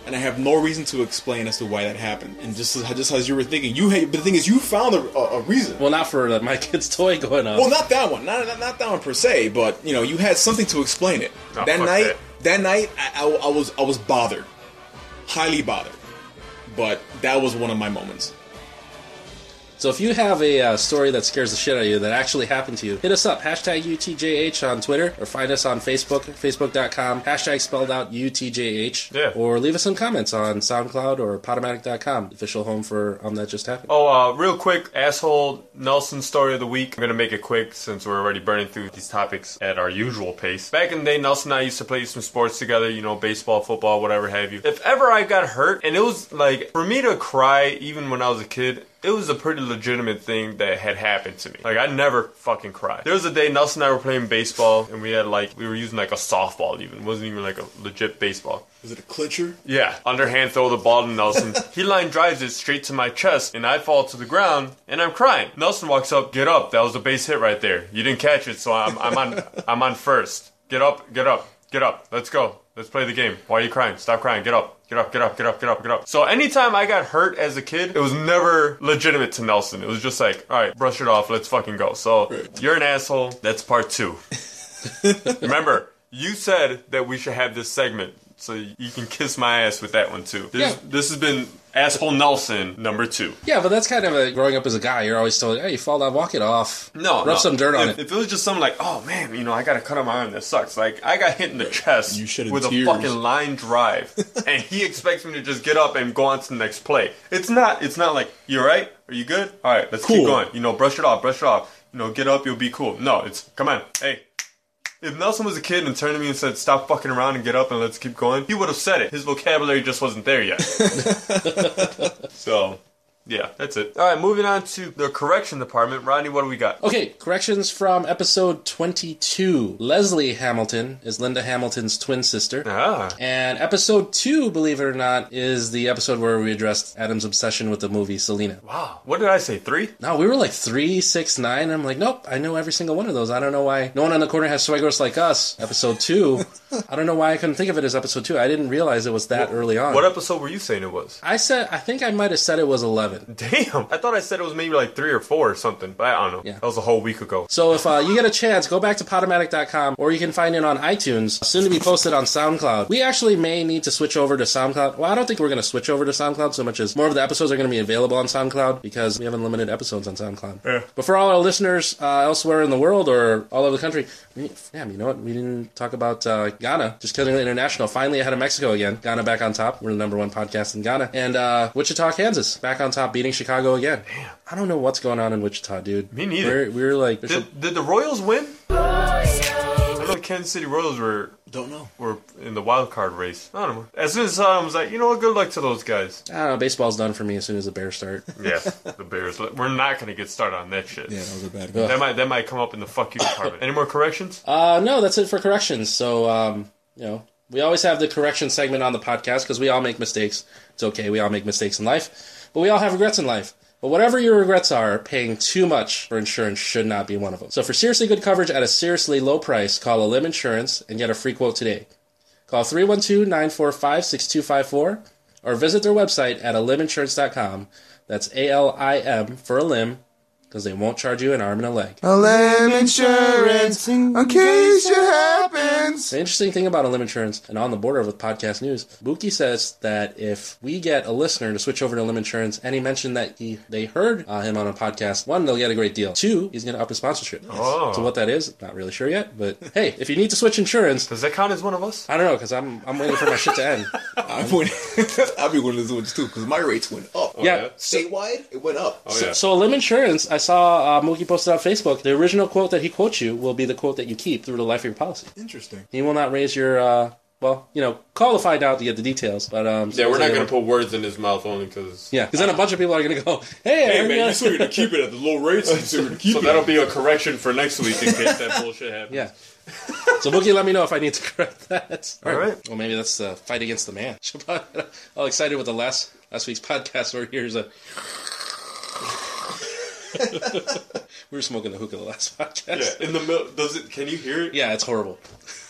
And I have no reason to explain as to why that happened. And just as you were thinking, you had, but the thing is, you found a reason. Well, not for my kid's toy going on. Well, not that one, not that one per se. But you know, you had something to explain it. Oh, that night, I was bothered, highly bothered. But that was one of my moments. So if you have a story that scares the shit out of you that actually happened to you, hit us up, hashtag UTJH on Twitter, or find us on Facebook, facebook.com, hashtag spelled out UTJH, yeah. Or leave us some comments on SoundCloud or Podomatic.com, official home for That Just Happened. Oh, real quick, asshole Nelson story of the week. I'm going to make it quick since we're already burning through these topics at our usual pace. Back in the day, Nelson and I used to play some sports together, you know, baseball, football, whatever have you. If ever I got hurt, and it was like, for me to cry even when I was a kid, it was a pretty legitimate thing that had happened to me. Like, I never fucking cried. There was a day Nelson and I were playing baseball, and we had, like, we were using, like, a softball even. It wasn't even, like, a legit baseball. Was it a clincher? Yeah. Underhand throw the ball to Nelson. He line drives it straight to my chest, and I fall to the ground, and I'm crying. Nelson walks up, get up. That was a base hit right there. You didn't catch it, so I'm on first. Get up, get up, get up. Let's go. Let's play the game. Why are you crying? Stop crying. Get up. Get up, get up, get up, get up, get up. So anytime I got hurt as a kid, it was never legitimate to Nelson. It was just like, all right, brush it off. Let's fucking go. So you're an asshole. That's part two. Remember, you said that we should have this segment. So you can kiss my ass with that one, too. This has been Asshole Nelson number 2. Yeah, but that's kind of a growing up as a guy. You're always told, hey, you fall down, walk it off. Some dirt on it. If it was just something like, oh, man, you know, I got to cut on my arm. That sucks. Like, I got hit in the chest with a fucking line drive. And he expects me to just get up and go on to the next play. It's not like, you all right? Are you good? All right, let's keep going. You know, brush it off, brush it off. You know, get up, you'll be cool. No, it's, come on, hey. If Nelson was a kid and turned to me and said, stop fucking around and get up and let's keep going, he would have said it. His vocabulary just wasn't there yet. So, yeah, that's it. All right, moving on to the correction department. Rodney, what do we got? Okay, corrections from episode 22. Leslie Hamilton is Linda Hamilton's twin sister. Ah. And episode 2, believe it or not, is the episode where we addressed Adam's obsession with the movie Selena. Wow. What did I say, 3? No, we were like 3, 6, 9. And I'm like, nope, I know every single one of those. I don't know why No One on the Corner Has Suegros Like Us, episode 2. I don't know why I couldn't think of it as episode 2. I didn't realize it was that early on. What episode were you saying it was? I think I might have said it was 11. Damn, I thought I said it was maybe like 3 or 4 or something, but I don't know. Yeah. That was a whole week ago. So if you get a chance, go back to Podomatic.com, or you can find it on iTunes, soon to be posted on SoundCloud. We actually may need to switch over to SoundCloud. Well, I don't think we're going to switch over to SoundCloud so much as more of the episodes are going to be available on SoundCloud because we have unlimited episodes on SoundCloud. Yeah. But for all our listeners elsewhere in the world or all over the country, damn, you know what? We didn't talk about Ghana. Just kidding, international. Finally ahead of Mexico again. Ghana back on top. We're the #1 podcast in Ghana. And Wichita, Kansas, back on top. Beating Chicago again. Damn. I don't know what's going on in Wichita, dude. Me neither. We were like... Did the Royals win? I know the Kansas City Royals were... Don't know. We're in the wild card race. I don't know. As soon as I saw them, I was like, you know what? Good luck to those guys. I don't know. Baseball's done for me as soon as the Bears start. Yeah, the Bears. We're not going to get started on that shit. Yeah, that was a bad one. That might come up in the fuck you department. Any more corrections? No, that's it for corrections. So, you know, we always have the correction segment on the podcast because we all make mistakes. It's okay. We all make mistakes in life. But we all have regrets in life. But whatever your regrets are, paying too much for insurance should not be one of them. So for seriously good coverage at a seriously low price, call Elim Insurance and get a free quote today. Call 312-945-6254 or visit their website at eliminsurance.com. That's A-L-I-M for a limb, because they won't charge you an arm and a leg. Elim Insurance, in case it happens. The interesting thing about Elim Insurance, and on the border with podcast news, Buki says that if we get a listener to switch over to Elim Insurance, and he mentioned that they heard him on a podcast, 1, they'll get a great deal. 2, he's going to up his sponsorship. Yes. Oh. So what that is, not really sure yet, but hey, if you need to switch insurance... Does that count as one of us? I don't know, because I'm waiting for my shit to end. I'll be one of those ones, too, because my rates went up. Oh, yeah. Statewide, it went up. Oh, yeah. So Elim Insurance... I saw Mookie posted on Facebook, the original quote that he quotes you will be the quote that you keep through the life of your policy. Interesting. He will not raise your Well, you know, call the find out to get the details. But yeah, we're not going to put words in his mouth only because... Yeah, because then a bunch of people are going to go, hey man, you still going to keep it at the low rates. So that'll be a correction for next week in case that bullshit happens. Yeah. So Bookie, let me know if I need to correct that. All right. Well, maybe that's the fight against the man. All excited with the last week's podcast where here's a... We were smoking the hookah the last podcast. Yeah, in the middle. Can you hear it? Yeah, it's horrible.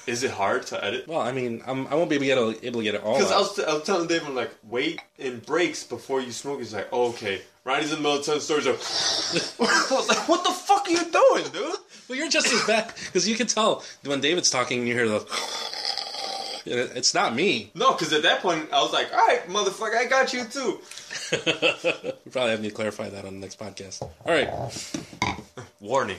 Is it hard to edit? Well, I mean, I won't be able to get it all. Because I was telling Dave, I'm like, wait in breaks before you smoke. He's like, oh, okay. Ronnie's in the middle of telling stories. I was like, what the fuck are you doing, dude? Well, you're just as bad because you can tell when David's talking and you hear the. It's not me. No, because at that point, I was like, all right, motherfucker, I got you, too. We probably have to clarify that on the next podcast. All right. Warning.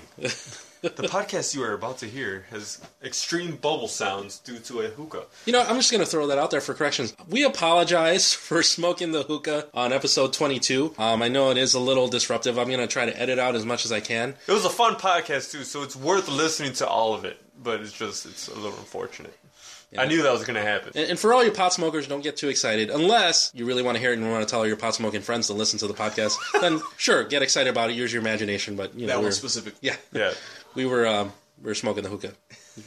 The podcast you are about to hear has extreme bubble sounds due to a hookah. You know, I'm just going to throw that out there for corrections. We apologize for smoking the hookah on episode 22. I know it is a little disruptive. I'm going to try to edit out as much as I can. It was a fun podcast, too, so it's worth listening to all of it. But it's a little unfortunate. Yeah. I knew that was going to happen. And for all you pot smokers, don't get too excited. Unless you really want to hear it and want to tell all your pot smoking friends to listen to the podcast, then sure, get excited about it. Use your imagination, but you know that was specific. Yeah. We were smoking the hookah.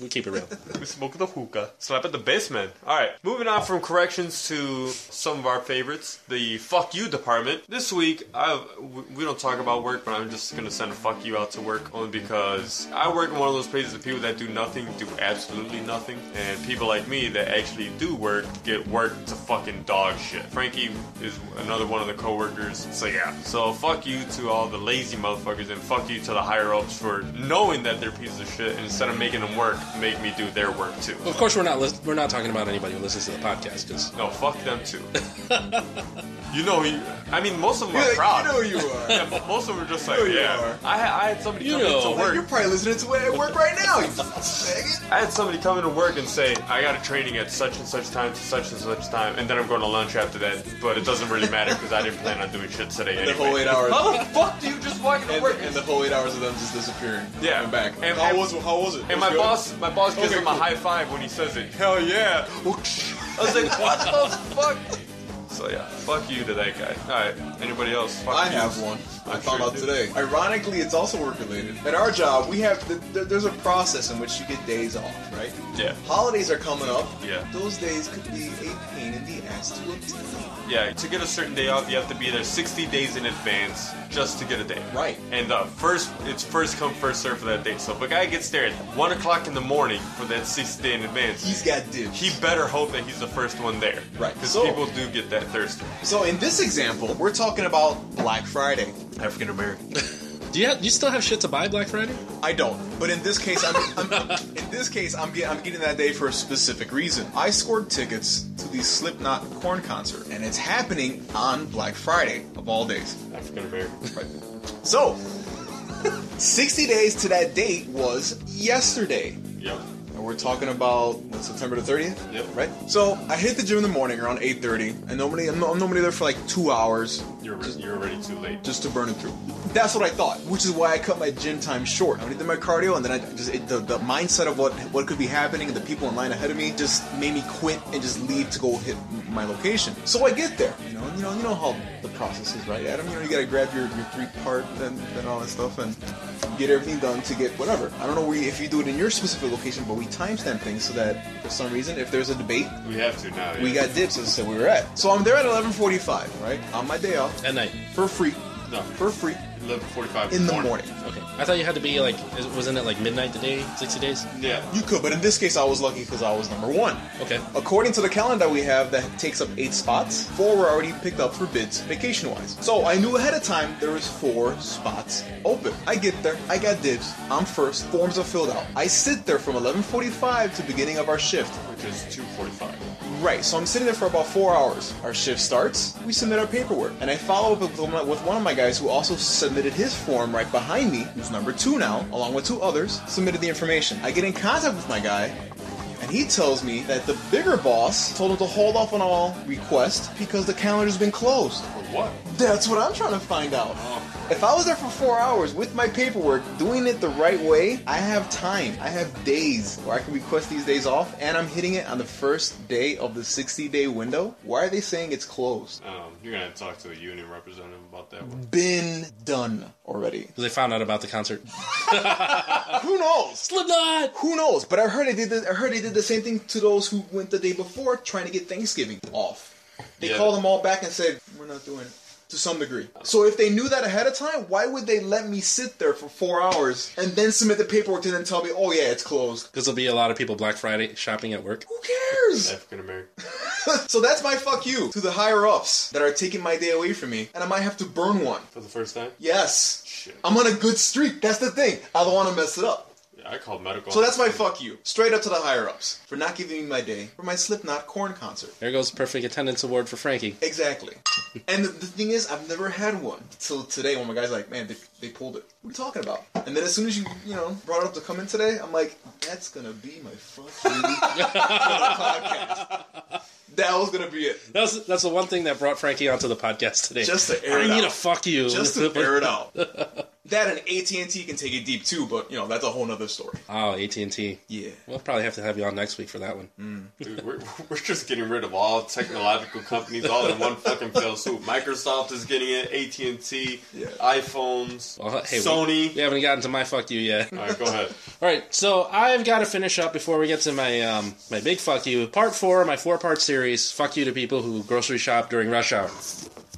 We keep it real. We smoke the hookah. Slap at the basement. All right. Moving on from corrections to some of our favorites, the fuck you department. This week, we don't talk about work, but I'm just going to send a fuck you out to work only because I work in one of those places of people that do nothing, do absolutely nothing. And people like me that actually do work get worked to fucking dog shit. Frankie is another one of the coworkers. So yeah. So fuck you to all the lazy motherfuckers and fuck you to the higher ups for knowing that they're pieces of shit and instead of making them work, make me do their work too. Well, of course, we're not talking about anybody who listens to the podcast. Cause no, fuck them too. You know, most of them are proud. You know you are. Yeah, most of them are just like, yeah. I had somebody come into work. You're probably listening to it at work right now. You faggot. I had somebody come into work and say, I got a training at such and such time to such and such time, and then I'm going to lunch after that. But it doesn't really matter because I didn't plan on doing shit today. And anyway. The whole 8 hours. How the fuck do you just walk into work? And the whole 8 hours of them just disappearing. Yeah, I'm back. And how was it? And my boss gives him a high five when he says it. Hell yeah! I was like, what the fuck? So yeah, fuck you to that guy. Alright, anybody else? Fuck I you. Have one. I found out today. Ironically, it's also work related. At our job, we have there's a process in which you get days off, right? Yeah. Holidays are coming up. Yeah. Those days could be a pain in the ass to obtain. Yeah. To get a certain day off, you have to be there 60 days in advance just to get a day. Right. And it's first come first serve for that day. So if a guy gets there at 1:00 in the morning for that 60th day in advance, he's got dibs. He better hope that he's the first one there. Right. Because people do get that thirsty. So in this example, we're talking about Black Friday. African American. Do you still have shit to buy Black Friday? I don't. But in this case, I'm getting that day for a specific reason. I scored tickets to the Slipknot Korn concert, and it's happening on Black Friday of all days. African American. Right. So, 60 days to that date was yesterday. Yep. And we're talking about September the 30th? Yep. Right? So I hit the gym in the morning around 8:30 and I'm normally there for like 2 hours. You're already too late. Just to burn it through. That's what I thought, which is why I cut my gym time short. I did my cardio and then the mindset of what could be happening and the people in line ahead of me just made me quit and just leave to go hit my location. So I get there. You know how the process is, right, Adam? You know, you gotta grab your 3-part and all that stuff and get everything done to get whatever. I don't know if you do it in your specific location, but we timestamp things so that for some reason, if there's a debate, we have to now. Yeah. We got dips, as I said, we were at. So I'm there at 11:45, right, on my day off at night for free. No, for free. 11:45 in the morning. Okay, I thought you had to be like, wasn't it like midnight the day, 60 days? Yeah, you could, but in this case, I was lucky because I was number one. Okay. According to the calendar we have, that takes up 8 spots. 4 were already picked up for bids, vacation-wise. So I knew ahead of time there was 4 spots open. I get there, I got dibs, I'm first. Forms are filled out. I sit there from 11:45 to beginning of our shift, which is 2:45. Right, so I'm sitting there for about 4 hours. Our shift starts, we submit our paperwork, and I follow up with one of my guys who also submitted his form right behind me, who's number 2 now, along with 2 others, submitted the information. I get in contact with my guy, and he tells me that the bigger boss told him to hold off on all requests because the calendar's been closed. For what? That's what I'm trying to find out. Oh. If I was there for 4 hours with my paperwork, doing it the right way, I have time. I have days where I can request these days off, and I'm hitting it on the first day of the 60-day window. Why are they saying it's closed? You're going to have to talk to a union representative about that one. Been done already. They found out about the concert. Who knows? Slipknot! Who knows? But I heard they did this, I heard they did the same thing to those who went the day before trying to get Thanksgiving off. They called them all back and said, we're not doing it. To some degree. So if they knew that ahead of time, why would they let me sit there for 4 hours and then submit the paperwork and then tell me, oh yeah, it's closed? Because there'll be a lot of people Black Friday shopping at work. Who cares? African American. So that's my fuck you to the higher-ups that are taking my day away from me. And I might have to burn one. For the first time? Yes. Shit. I'm on a good streak. That's the thing. I don't want to mess it up. I called medical. So that's my fuck you. Straight up to the higher-ups for not giving me my day for my Slipknot corn concert. There goes perfect attendance award for Frankie. Exactly. And the thing is, I've never had one. Till today when my guy's like, man, they pulled it. What are you talking about? And then as soon as you know, brought it up to come in today, I'm like, that's going to be my fucking podcast. That was going to be it. That's the one thing that brought Frankie onto the podcast today. Just to air it out. I need a fuck you. Just to air it out. That and AT&T can take it deep too, but, you know, that's a whole nother story. Oh, AT&T. Yeah. We'll probably have to have you on next week for that one. Mm. Dude, we're just getting rid of all technological companies all in one fucking fell swoop. Microsoft is getting it, AT&T, yeah. iPhones, well, hey, Sony. We haven't gotten to my fuck you yet. All right, go ahead. All right, so I've got to finish up before we get to my my big fuck you. Part 4, my 4-part series, fuck you to people who grocery shop during rush hour.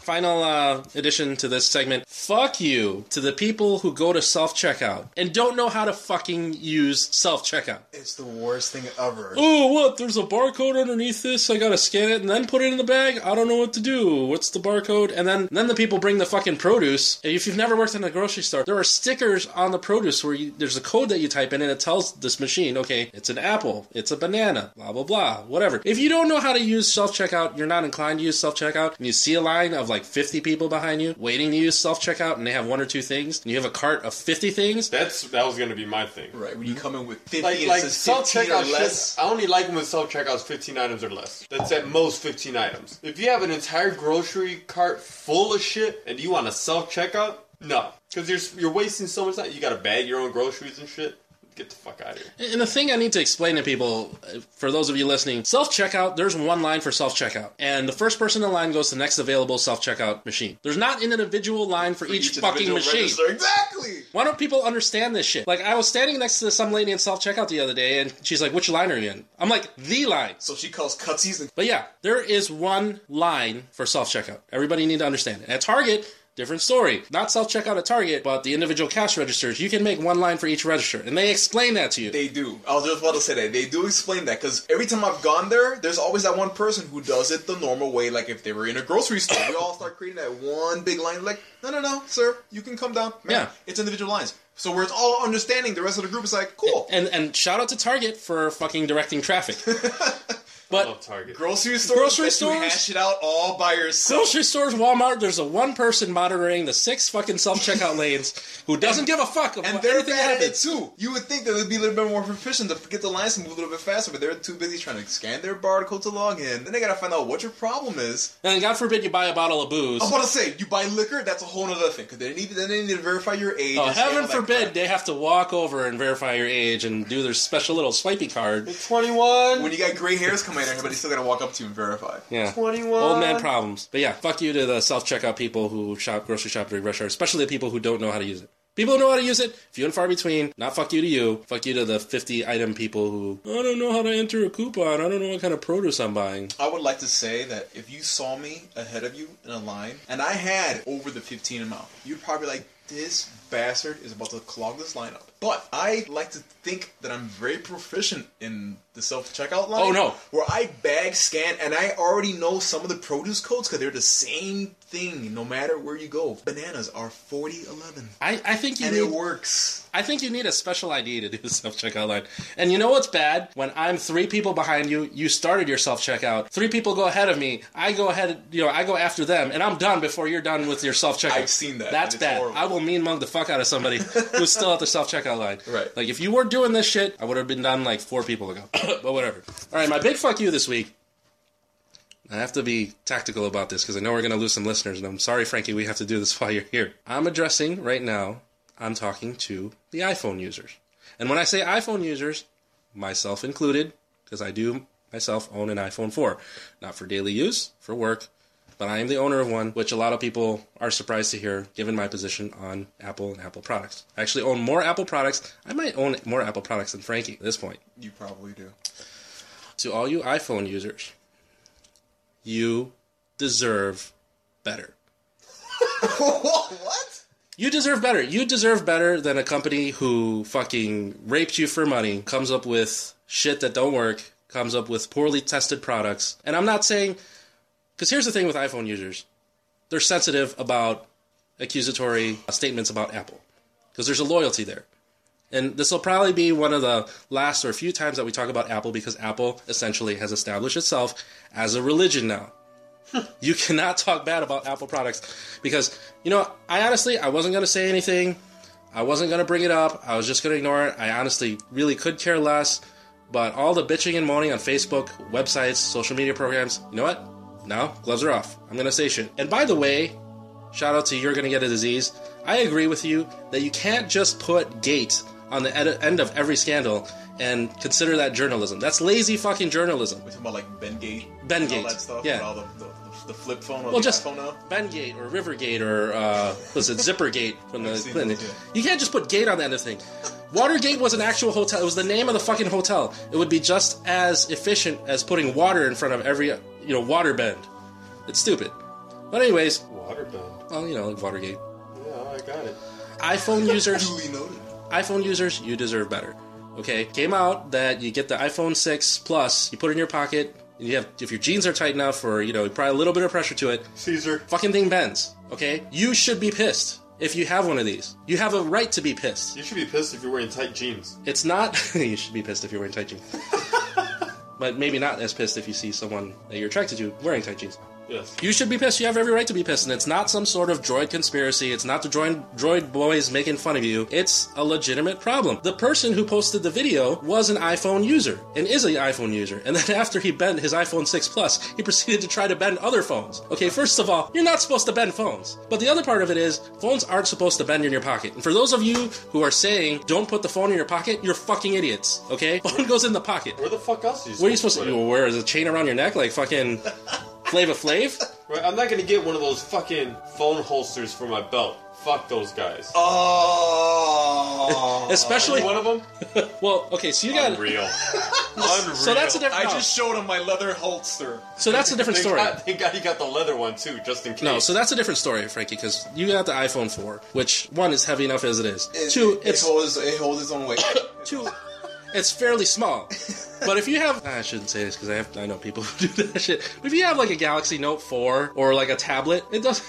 Final addition to this segment, fuck you to the people who go to self-checkout and don't know how to fucking use self-checkout. It's the worst thing ever. Oh, what? There's a barcode underneath this? I gotta scan it and then put it in the bag? I don't know what to do. What's the barcode? And then the people bring the fucking produce. If you've never worked in a grocery store, there are stickers on the produce where there's a code that you type in and it tells this machine, okay, it's an apple, it's a banana, blah, blah, blah, whatever. If you don't know how to use self-checkout, you're not inclined to use self-checkout, and you see a line of like 50 people behind you waiting to use self-checkout and they have one or two things and you have a cart of 50 things. That was going to be my thing. Right, when you come in with 50 like self-checkout less. I only like them when self-checkouts 15 items or less. That's at most 15 items. If you have an entire grocery cart full of shit and you want a self-checkout, no. Because you're wasting so much time. You got to bag your own groceries and shit. Get the fuck out of here. And the thing I need to explain to people, for those of you listening, self-checkout, there's one line for self-checkout. And the first person in line goes to the next available self-checkout machine. There's not an individual line for each fucking machine. Register. Exactly! Why don't people understand this shit? Like, I was standing next to some lady in self-checkout the other day, and she's like, which line are you in? I'm like, the line. So she calls cutsies and... But yeah, there is one line for self-checkout. Everybody need to understand it. At Target... different story. Not self-checkout at Target, but the individual cash registers. You can make one line for each register, and they explain that to you. They do. I was just about to say that. They do explain that, because every time I've gone there, there's always that one person who does it the normal way, like if they were in a grocery store. We all start creating that one big line, like, no, sir, you can come down. Man, yeah. It's individual lines. So we're all understanding. The rest of the group is like, cool. And shout out to Target for fucking directing traffic. But I love Target. Grocery stores, you hash it out all by yourself. Grocery stores, Walmart, there's a one person monitoring the 6 fucking self-checkout lanes who doesn't give a fuck about anything. And they're bad at it too. You would think that they'd be a little bit more proficient to get the lines and move a little bit faster, but they're too busy trying to scan their barcode to log in. Then they gotta find out what your problem is. And God forbid you buy a bottle of booze. I was about to say, you buy liquor, that's a whole other thing, because they need to verify your age. Oh, heaven forbid they have to walk over and verify your age and do their special little swipey card. You're 21. When you got gray hairs coming later, but he's still gonna walk up to you and verify. Yeah. 21. Old man problems. But yeah, fuck you to the self-checkout people who grocery shop during rush hour, especially the people who don't know how to use it. People who know how to use it, few and far between. Not fuck you to you. Fuck you to the 50-item people who, I don't know how to enter a coupon. I don't know what kind of produce I'm buying. I would like to say that if you saw me ahead of you in a line, and I had over the 15 amount, you'd probably like, this bastard is about to clog this line up. But I like to think that I'm very proficient in the self-checkout line. Oh, no. Where I bag, scan, and I already know some of the produce codes because they're the same thing no matter where you go. Bananas are 40-11. I think you need... And it works. I think you need a special ID to do the self-checkout line. And you know what's bad? When I'm 3 people behind you, you started your self-checkout. 3 people go ahead of me. I go after them, and I'm done before you're done with your self-checkout. I've seen that. That's bad. Horrible. I will mean mug the fuck out of somebody who's still at the self-checkout line. Right. Like, if you weren't doing this shit, I would have been done like 4 people ago. But whatever. All right, my big fuck you this week I have to be tactical about this because I know we're going to lose some listeners, and I'm sorry, Frankie, we have to do this while you're here. I'm addressing right now, I'm talking to the iPhone users. And when I say iPhone users, myself included, because I do myself own an iPhone 4. Not for daily use, for work, but I am the owner of one, which a lot of people are surprised to hear, given my position on Apple and Apple products. I actually own more Apple products. I might own more Apple products than Frankie at this point. You probably do. To all you iPhone users, you deserve better. What? You deserve better. You deserve better than a company who fucking raped you for money, comes up with shit that don't work, comes up with poorly tested products. And I'm not saying... Because here's the thing with iPhone users. They're sensitive about accusatory statements about Apple. Because there's a loyalty there. And this will probably be one of the last or few times that we talk about Apple, because Apple essentially has established itself as a religion now. You cannot talk bad about Apple products because, you know, I wasn't going to say anything. I wasn't going to bring it up. I was just going to ignore it. I honestly really could care less. But all the bitching and moaning on Facebook, websites, social media programs, you know what? Now, gloves are off. I'm going to say shit. And by the way, shout out to You're Gonna Get a Disease. I agree with you that you can't just put gate on the end of every scandal and consider that journalism. That's lazy fucking journalism. We're talking about like Bengate. And all that stuff. Yeah. And all the flip phone. Or well, just phone now. Bengate or Rivergate or what's it? Zippergate from the Clinton. You can't just put gate on the end of the thing. Watergate was an actual hotel. It was the name of the fucking hotel. It would be just as efficient as putting water in front of every waterbend. It's stupid. But anyways, waterbend. Well, like Watergate. Yeah, I got it. iPhone users. Duly noted. iPhone users, you deserve better. Okay, came out that you get the iPhone 6 Plus, you put it in your pocket, and you have, if your jeans are tight enough or, you probably a little bit of pressure to it, Caesar, fucking thing bends, okay? You should be pissed if you have one of these. You have a right to be pissed. You should be pissed if you're wearing tight jeans. It's not... You should be pissed if you're wearing tight jeans. But maybe not as pissed if you see someone that you're attracted to wearing tight jeans. Yes. You should be pissed. You have every right to be pissed. And it's not some sort of droid conspiracy. It's not the droid boys making fun of you. It's a legitimate problem. The person who posted the video was an iPhone user and is an iPhone user. And then after he bent his iPhone 6 Plus, he proceeded to try to bend other phones. Okay, first of all, you're not supposed to bend phones. But the other part of it is phones aren't supposed to bend in your pocket. And for those of you who are saying don't put the phone in your pocket, you're fucking idiots. Okay? Phone goes in the pocket. Where the fuck else are you supposed to wear? Is a chain around your neck? Like fucking... Flava Flav? Right, I'm not gonna get one of those fucking phone holsters for my belt. Fuck those guys. Oh, especially one of them. Well, okay, so you got unreal. So that's a different. No. I just showed him my leather holster. So that's a different story. Thank God he got the leather one too, just in case. No, so that's a different story, Frankie, because you got the iPhone 4, which one is heavy enough as it is. It holds its own weight. Two. It's fairly small. But if you have... I shouldn't say this because I know people who do that shit. But if you have like a Galaxy Note 4 or like a tablet,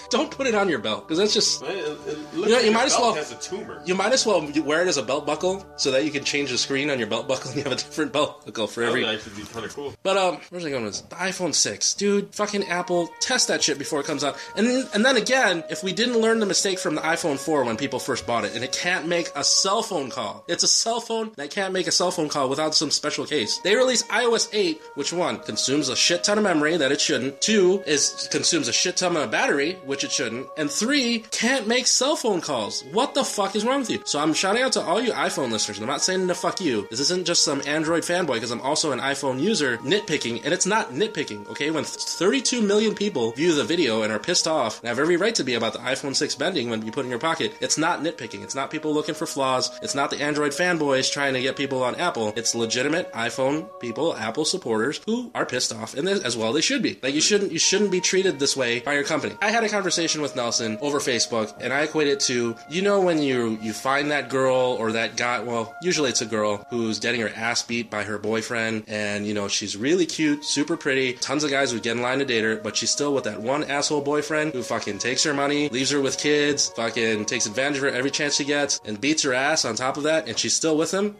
don't put it on your belt because that's just... It might as well... has a tumor. You might as well wear it as a belt buckle so that you can change the screen on your belt buckle and you have a different belt buckle for every... That would be kind of cool. But where's I going with this? The iPhone 6. Dude, fucking Apple, test that shit before it comes out. And then again, if we didn't learn the mistake from the iPhone 4 when people first bought it and it can't make a cell phone call. It's a cell phone that can't make a cell phone call without some special case. They release iOS 8, which one, consumes a shit ton of memory that it shouldn't, two, is consumes a shit ton of battery, which it shouldn't, and three, can't make cell phone calls. What the fuck is wrong with you? So I'm shouting out to all you iPhone listeners, and I'm not saying to fuck you. This isn't just some Android fanboy, because I'm also an iPhone user nitpicking, and it's not nitpicking, okay? When 32 million people view the video and are pissed off and have every right to be about the iPhone 6 bending when you put it in your pocket, it's not nitpicking. It's not people looking for flaws. It's not the Android fanboys trying to get people on Apple. It's legitimate iPhone people, Apple supporters who are pissed off, and as well they should be. Like you shouldn't be treated this way by your company. I had a conversation with Nelson over Facebook, and I equate it to when you find that girl or that guy. Well, usually it's a girl who's getting her ass beat by her boyfriend, and she's really cute, super pretty. Tons of guys would get in line to date her, but she's still with that one asshole boyfriend who fucking takes her money, leaves her with kids, fucking takes advantage of her every chance she gets, and beats her ass on top of that, and she's still with him.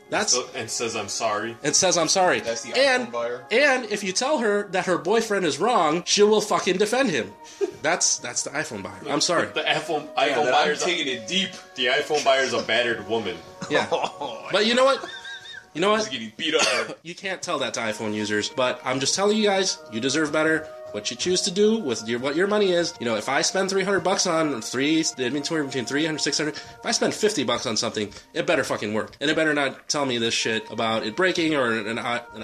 And says I'm sorry. It says I'm sorry. That's the iPhone buyer. And if you tell her that her boyfriend is wrong, she will fucking defend him. That's the iPhone buyer. I'm sorry. The iPhone buyer's taking it deep. The iPhone buyer's a battered woman. Yeah. But you know what? She's getting beat up. You can't tell that to iPhone users. But I'm just telling you guys, you deserve better. what you choose to do with your, what your money is. You know, if I spend $300 on the inventory between 300 and 600, if I spend $50 on something, it better fucking work. And it better not tell me this shit about it breaking or an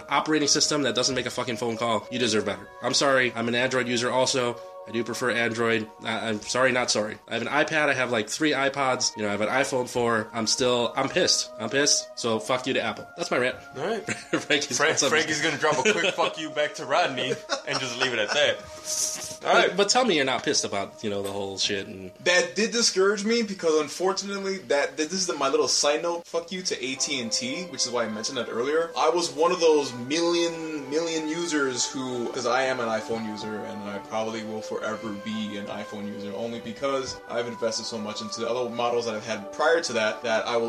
operating system that doesn't make a fucking phone call. You deserve better. I'm sorry. I'm an Android user also. I do prefer Android. I'm sorry, not sorry. I have an iPad. I have like 3 iPods. You know, I have an iPhone 4. I'm pissed. So fuck you to Apple. That's my rant. All right. Frankie's going to drop a quick fuck you back to Rodney and just leave it at that. All right. But tell me you're not pissed about, you know, the whole shit. And that did discourage me because, unfortunately, this is my little side note. Fuck you to AT&T, which is why I mentioned that earlier. I was one of those million users who, because I am an iPhone user and I probably will forever be an iPhone user only because I've invested so much into the other models that I've had prior to that it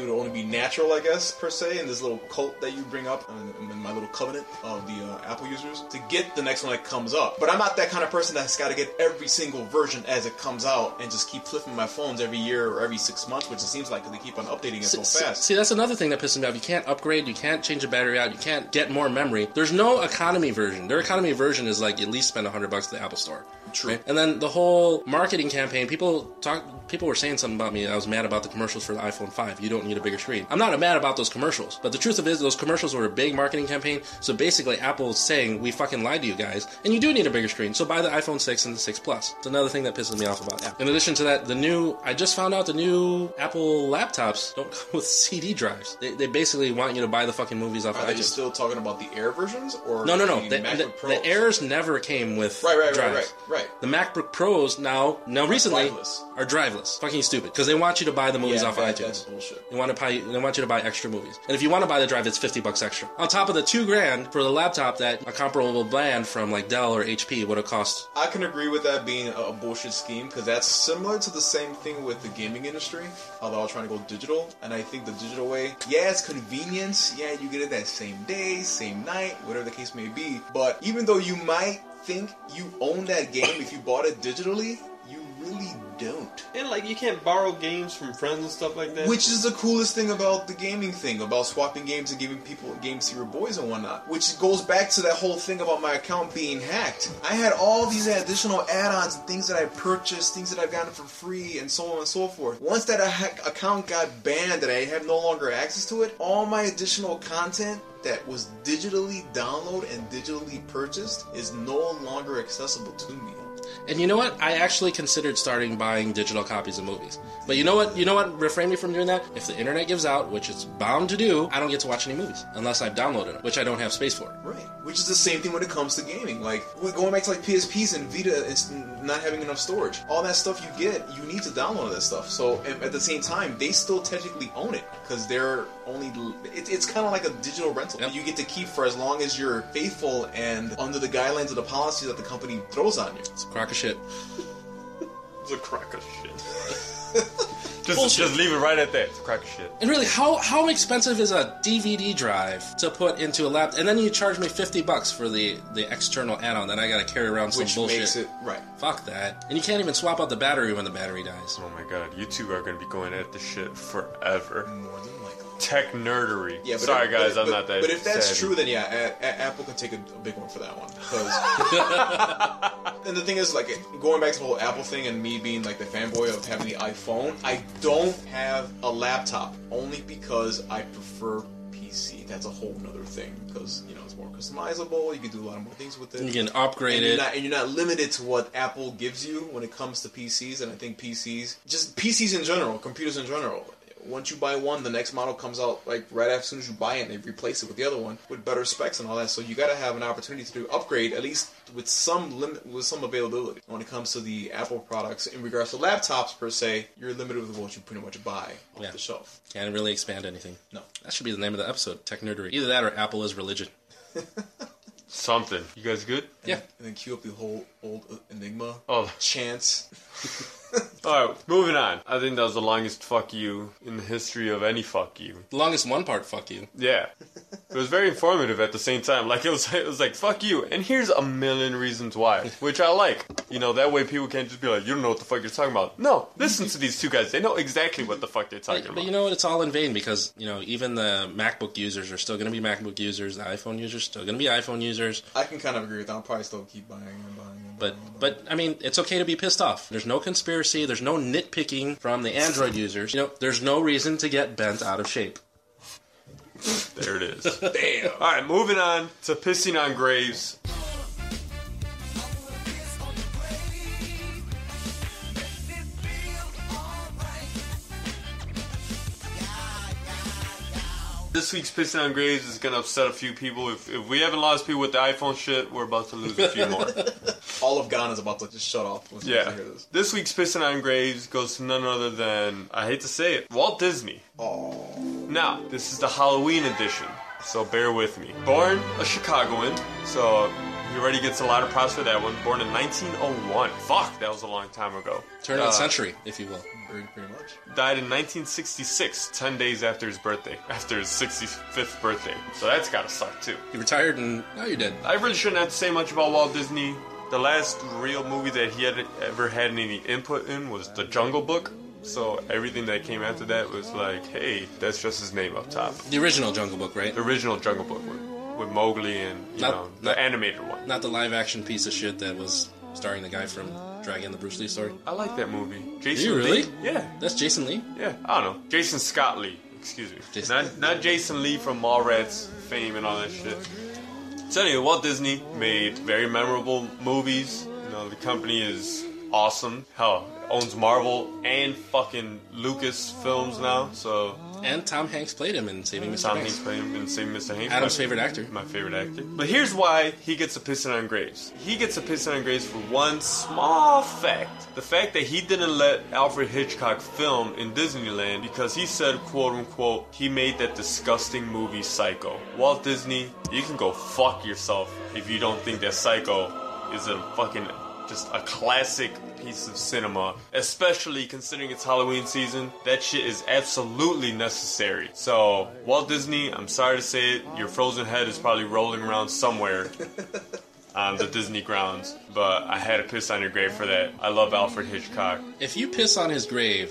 would only be natural, I guess, per se, in this little cult that you bring up, in my little covenant of the Apple users, to get the next one that comes up. But I'm not that kind of person that's got to get every single version as it comes out and just keep flipping my phones every year or every 6 months, which it seems like because they keep on updating it so fast. See, that's another thing that pisses me off. You can't upgrade, you can't change the battery out, you can't get more memory. There's no economy version. Their economy version is like at least spend $100 at the Apple store. True. Right? And then the whole marketing campaign, people were saying something about me. I was mad about the commercials for the iPhone 5. You don't need a bigger screen. I'm not mad about those commercials, but the truth of it is those commercials were a big marketing campaign, so basically Apple's saying, we fucking lied to you guys, and you do need a bigger screen, so buy the iPhone 6 and the 6 Plus. It's another thing that pisses me off about Apple. In addition to that, I just found out the new Apple laptops don't come with CD drives. They basically want you to buy the fucking movies off of iTunes. Are they still talking about the Air versions? Or no. The Airs never came with drives. Right. The MacBook Pros now recently are driveless. Fucking stupid, because they want you to buy the movies off of iTunes. That's bullshit. They want you to buy extra movies. And if you want to buy the drive, it's $50 extra. On top of the $2,000 for the laptop that a comparable brand from like Dell or HP would have cost. I can agree with that being a bullshit scheme because that's similar to the same thing with the gaming industry, how they're all trying to go digital. And I think the digital way, it's convenience. Yeah, you get it that same day, same night, whatever the case may be. But even though you might think you own that game if you bought it digitally, you really don't. And like you can't borrow games from friends and stuff like that, which is the coolest thing about the gaming thing, about swapping games and giving people games to your boys and whatnot, which goes back to that whole thing about my account being hacked. I had all these additional add-ons and things that I purchased, things that I've gotten for free, and so on and so forth. Once that account got banned and I have no longer access to it, all my additional content that was digitally downloaded and digitally purchased is no longer accessible to me. And you know what? I actually considered starting buying digital copies of movies. But you know what? Refrain me from doing that. If the internet gives out, which it's bound to do, I don't get to watch any movies unless I've downloaded them, which I don't have space for. Right. Which is the same thing when it comes to gaming. Like, going back to like PSPs and Vita, it's not having enough storage. All that stuff you get, you need to download that stuff. So at the same time, they still technically own it because they're only... It's kind of like a digital rental. Yep. You get to keep for as long as you're faithful and under the guidelines of the policy that the company throws on you. It's a crock of shit. It's a crock of shit. Just leave it right at that. It's a crock of shit. And really, how expensive is a DVD drive to put into a laptop? And then you charge me $50 for the external add-on that I gotta carry around some bullshit. Which makes it, right. Fuck that. And you can't even swap out the battery when the battery dies. Oh my god, you two are gonna be going at this shit forever. More than likely. Tech nerdery. Yeah, sorry, guys, I'm not that. But if that's savvy. True, then Apple can take a big one for that one. And the thing is, like, going back to the whole Apple thing and me being like the fanboy of having the iPhone, I don't have a laptop only because I prefer PC. That's a whole nother thing because it's more customizable. You can do a lot of more things with it. You can upgrade it, and you're not limited to what Apple gives you when it comes to PCs. And I think PCs in general, computers in general. Once you buy one, the next model comes out like right as soon as you buy it, and they replace it with the other one with better specs and all that. So you got to have an opportunity to do upgrade at least with some limit, with some availability. When it comes to the Apple products, in regards to laptops per se, you're limited with what you pretty much buy off the shelf. Can't really expand anything. No, that should be the name of the episode: Tech Nerdery. Either that or Apple is religion. Something. You guys good? Yeah. And then cue up the whole old Enigma. Oh, Chance. Alright, moving on. I think that was the longest fuck you in the history of any fuck you. The longest one part fuck you. Yeah. It was very informative at the same time. Like, it was like, fuck you, and here's a million reasons why. Which I like. You know, that way people can't just be like, you don't know what the fuck you're talking about. No, listen to these two guys. They know exactly what the fuck they're talking about. But you know what? It's all in vain because, you know, even the MacBook users are still going to be MacBook users. The iPhone users are still going to be iPhone users. I can kind of agree with that. I'll probably still keep buying and buying and buying. But I mean, it's okay to be pissed off. There's no conspiracy. There's no nitpicking from the Android users. You know, there's no reason to get bent out of shape. There it is. Damn. All right, moving on to pissing on graves. This week's Pissing on Graves is going to upset a few people. If we haven't lost people with the iPhone shit, we're about to lose a few more. All of Ghana's about to just shut off. Yeah. This week's Pissing on Graves goes to none other than, I hate to say it, Walt Disney. Oh. Now, this is the Halloween edition, so bear with me. Born a Chicagoan, so he already gets a lot of props for that one. Born in 1901. Fuck, that was a long time ago. Turn of the century, if you will. Pretty much. Died in 1966, 10 days after his birthday. After his 65th birthday. So that's gotta suck, too. He retired and now you're dead. I really shouldn't have to say much about Walt Disney. The last real movie that he had ever had any input in was The Jungle Book. So everything that came after that was like, hey, that's just his name up top. The original Jungle Book, right? The original Jungle Book with Mowgli and, the animated one. Not the live-action piece of shit that was starring the guy from Dragon, the Bruce Lee story. I like that movie. Jason Lee? Really? Yeah. That's Jason Lee? Yeah. I don't know. Jason Scott Lee. Excuse me. Not Jason Lee from Mallrats fame and all that shit. So anyway, Walt Disney made very memorable movies. You know, the company is awesome. Hell, owns Marvel and fucking Lucasfilms now, so... And Tom Hanks played him in Saving Mr. Hanks. Tom Hanks played him in Saving Mr. Hanks. Adam's favorite actor. My favorite actor. But here's why he gets a pissing on graves. He gets a pissing on graves for one small fact. The fact that he didn't let Alfred Hitchcock film in Disneyland because he said, quote unquote, he made that disgusting movie Psycho. Walt Disney, you can go fuck yourself if you don't think that Psycho is a fucking... just a classic piece of cinema, especially considering it's Halloween season. That shit is absolutely necessary. So, Walt Disney, I'm sorry to say it, your frozen head is probably rolling around somewhere on the Disney grounds, but I had to piss on your grave for that. I love Alfred Hitchcock. If you piss on his grave,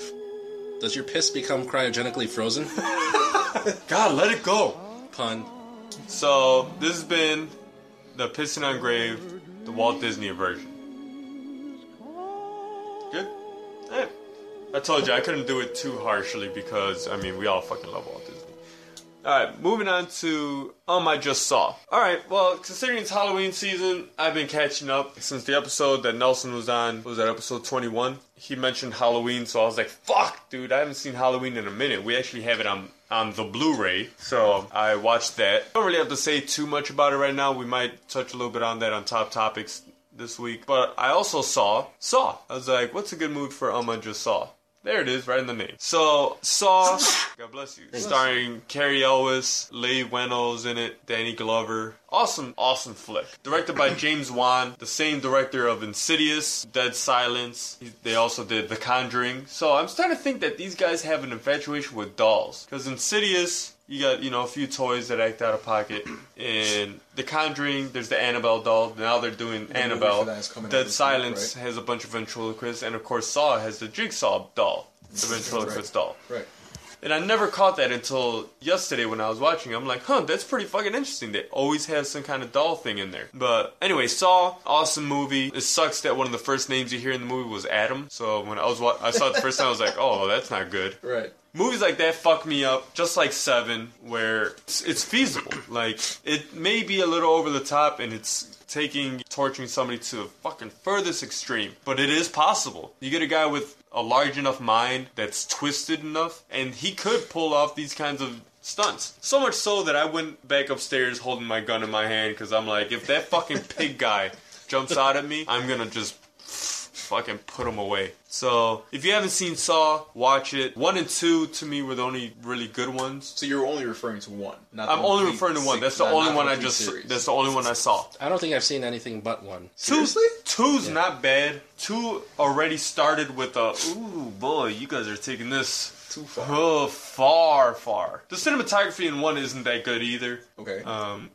does your piss become cryogenically frozen? God, let it go. Pun. So, this has been the Pissing on Grave, the Walt Disney version. Good. Yeah. I told you I couldn't do it too harshly because, I mean, we all fucking love Walt Disney. Alright, moving on to I Just Saw. Alright, well, considering it's Halloween season, I've been catching up since the episode that Nelson was on. What was that, episode 21? He mentioned Halloween, so I was like, fuck, dude, I haven't seen Halloween in a minute. We actually have it on the Blu-ray, so I watched that. Don't really have to say too much about it right now. We might touch a little bit on that on Top Topics this week, but I also saw Saw. I was like, what's a good movie for I Just Saw? There it is, right in the name. So, Saw, God bless you, starring Cary Elwes, Leigh Whannell's in it, Danny Glover. Awesome, awesome flick. Directed by James Wan, the same director of Insidious, Dead Silence. They also did The Conjuring. So, I'm starting to think that these guys have an infatuation with dolls, because Insidious... you got, you know, a few toys that act out of pocket. In The Conjuring, there's the Annabelle doll. Now they're doing Annabelle. Dead Silence has a bunch of ventriloquists. And, of course, Saw has the Jigsaw doll. The ventriloquist doll. Right. And I never caught that until yesterday when I was watching. I'm like, huh, that's pretty fucking interesting. They always have some kind of doll thing in there. But anyway, Saw, awesome movie. It sucks that one of the first names you hear in the movie was Adam. So when I saw it the first time, I was like, oh, that's not good. Right. Movies like that fuck me up, just like Seven, where it's feasible. Like, it may be a little over the top, and it's torturing somebody to the fucking furthest extreme, but it is possible. You get a guy with a large enough mind that's twisted enough, and he could pull off these kinds of stunts. So much so that I went back upstairs holding my gun in my hand, because I'm like, if that fucking pig guy jumps out at me, I'm gonna just fucking put him away. So if you haven't seen Saw, watch it. 1 and 2 to me were the only really good ones. So you're only referring to one? Not I'm only referring to one. That's the only one I just. Series. That's the only one I saw. I don't think I've seen anything but one. Seriously? Two's not bad. 2 already started with a ooh boy, you guys are taking this. Too far. Oh, far. The cinematography in 1 isn't that good either. Okay.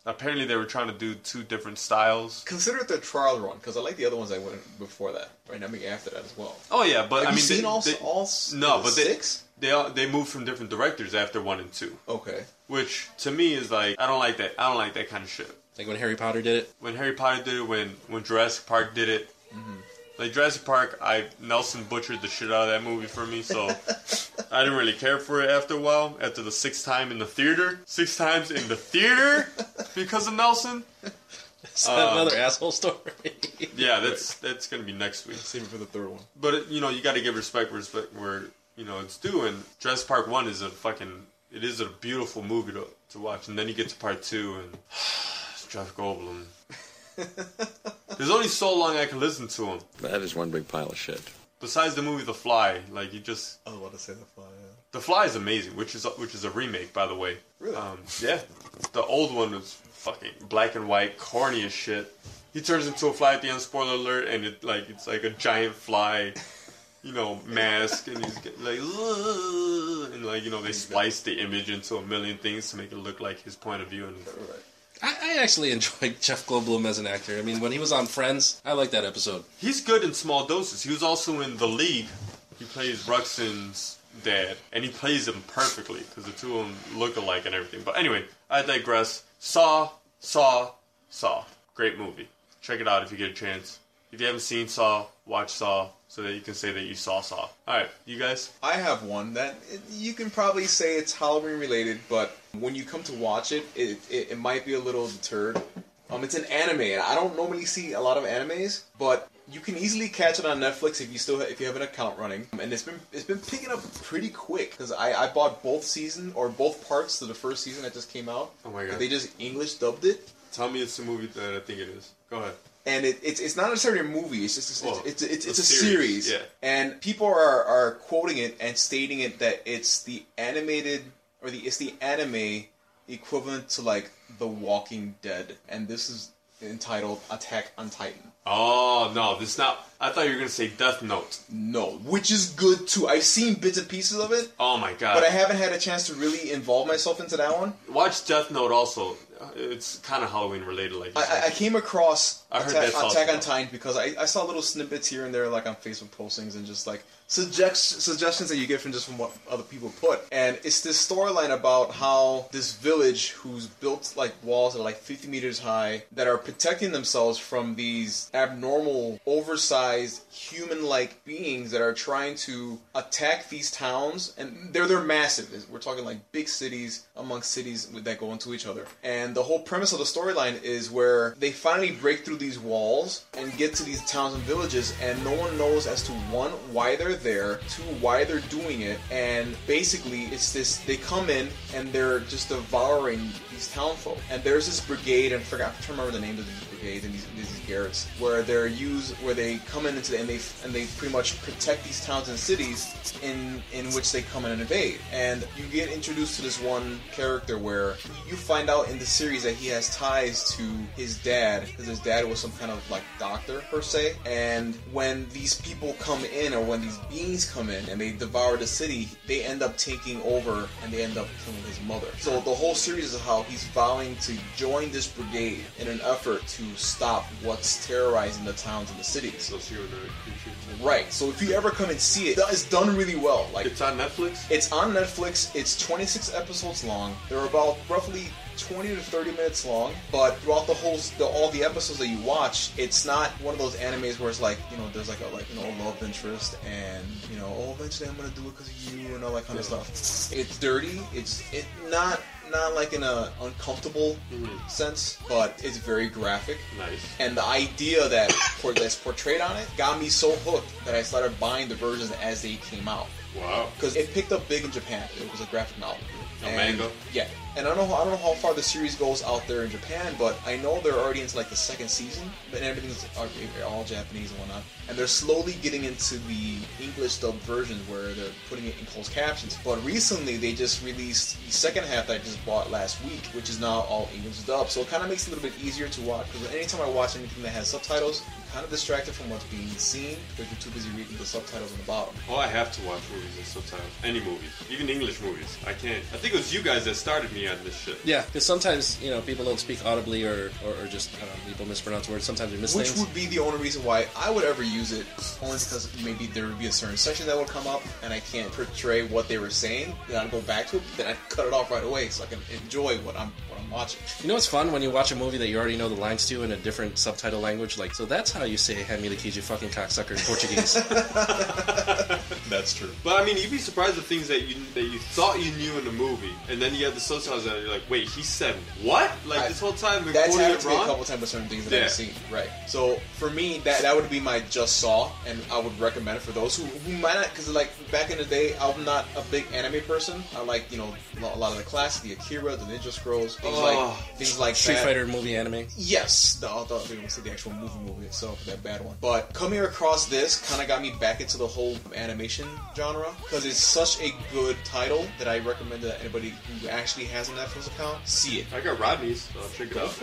Apparently they were trying to do 2 different styles. Consider it the trial run, because I like the other ones I went before that. Right, now I'm after that as well. Oh yeah, but have I mean, you seen all no, but 6? They moved from different directors after 1 and 2. Okay. Which to me is like I don't like that kind of shit. Like when Harry Potter did it. When Jurassic Park did it. Mm-hmm. Like Jurassic Park, Nelson butchered the shit out of that movie for me, so I didn't really care for it after a while. After the 6th time in the theater, 6 times in the theater because of Nelson. Is that another asshole story? Yeah, that's gonna be next week. Save it for the 3rd one. But you got to give respect where it's due. And Jurassic Park 1 is a beautiful movie to watch, and then you get to part 2 and it's Jeff Goldblum. There's only so long I can listen to him. That is one big pile of shit. Besides the movie The Fly, like you just... I want to say The Fly, yeah. The Fly is amazing, which is a remake, by the way. Really? Yeah. The old one was fucking black and white, corny as shit. He turns into a fly at the end, spoiler alert, and it's like a giant fly, mask, and he's like... And they spliced the image into a million things to make it look like his point of view. And right. I actually enjoyed Jeff Goldblum as an actor. I mean, when he was on Friends, I liked that episode. He's good in small doses. He was also in The League. He plays Ruxin's dad, and he plays him perfectly, because the two of them look alike and everything. But anyway, I digress. Saw. Great movie. Check it out if you get a chance. If you haven't seen Saw, watch Saw, so that you can say that you saw Saw. Alright, you guys? I have one that you can probably say it's Halloween related, but when you come to watch it, it might be a little deterred. It's an anime, and I don't normally see a lot of animes, but you can easily catch it on Netflix if you have an account running. And it's been picking up pretty quick, because I bought both parts of the first season that just came out. Oh my god. They just English dubbed it. Tell me it's the movie that I think it is. Go ahead. And it's not necessarily a movie. It's just it's a series. Yeah. And people are quoting it and stating it that it's the animated or the it's the anime equivalent to like The Walking Dead. And this is entitled Attack on Titan. Oh no, this is not. I thought you were gonna say Death Note. No, which is good too. I've seen bits and pieces of it. Oh my god! But I haven't had a chance to really involve myself into that one. Watch Death Note also. It's kind of Halloween related, like you said. I came across Attack on Titan because I saw little snippets here and there, like on Facebook postings and just like suggestions that you get from what other people put. And it's this storyline about how this village who's built like walls that are like 50 meters high that are protecting themselves from these abnormal, oversized, human-like beings that are trying to attack these towns. And they're massive. We're talking like big cities amongst cities that go into each other. And the whole premise of the storyline is where they finally break through these walls and get to these towns and villages, and no one knows as to 1, why they're there, 2, why they're doing it, and basically it's this, they come in and they're just devouring these townfolk. And there's this brigade, and I can't remember the name of the brigade, and these garrets, where they come in into and they pretty much protect these towns and cities in which they come in and invade. And you get introduced to this one character where you find out in the series that he has ties to his dad, because his dad was some kind of like doctor per se. And when these people come in, or when these beings come in and they devour the city, they end up taking over and they end up killing his mother. So the whole series is how he's vowing to join this brigade in an effort to stop what's terrorizing the towns and the cities. So right. So if you ever come and see it, it's done really well. Like it's on Netflix. It's on Netflix. It's 26 episodes long. They're about roughly 20 to 30 minutes long, but throughout all the episodes that you watch, it's not one of those animes where it's like, there's like a love interest and, eventually I'm gonna do it because of you and all that kind of stuff. It's dirty. It's not not like in a uncomfortable sense, but it's very graphic. Nice. And the idea that that's portrayed on it got me so hooked that I started buying the versions as they came out. Wow. Because it picked up big in Japan. It was a graphic novel. A manga. Yeah. And I don't know how far the series goes out there in Japan, but I know they're already into like the second season, and everything's all Japanese and whatnot. And they're slowly getting into the English dubbed version where they're putting it in closed captions. But recently they just released the second half that I just bought last week, which is now all English dubbed. So it kind of makes it a little bit easier to watch, because anytime I watch anything that has subtitles, I'm kind of distracted from what's being seen because you're too busy reading the subtitles on the bottom. Oh, I have to watch movies and subtitles. Any movies, even English movies. I can't. I think it was you guys that started me on this shit. Yeah, because sometimes, you know, people don't speak audibly or just, I don't know, people mispronounce words. Sometimes we miss things. Which would be the only reason why I would ever use it, only because maybe there would be a certain section that would come up and I can't portray what they were saying, then I'd go back to it, then I'd cut it off right away so I can enjoy what I'm watching. You know what's fun? When you watch a movie that you already know the lines to in a different subtitle language, like, so that's how you say, hand me the keys, you fucking cocksucker in Portuguese. That's true. But I mean, you'd be surprised at things that you thought you knew in the movie, and then you have the subtitles and you're like, wait, he said what? Like, this whole time we're quoting it wrong? That's happened to me a couple times with certain things that I've seen. Right. So for me, that would be my just saw, and I would recommend it for those who might not, because like back in the day, I'm not a big anime person. I like, you know, a lot of the classics, the Akira, the Ninja Scrolls, things like Street that. Fighter movie anime. Yes, I thought they were going to say the actual movie itself, that bad one. But coming across this kind of got me back into the whole animation genre, because it's such a good title that I recommend that anybody who actually has an Netflix account see it. I got Rodney's, so I'll check it out.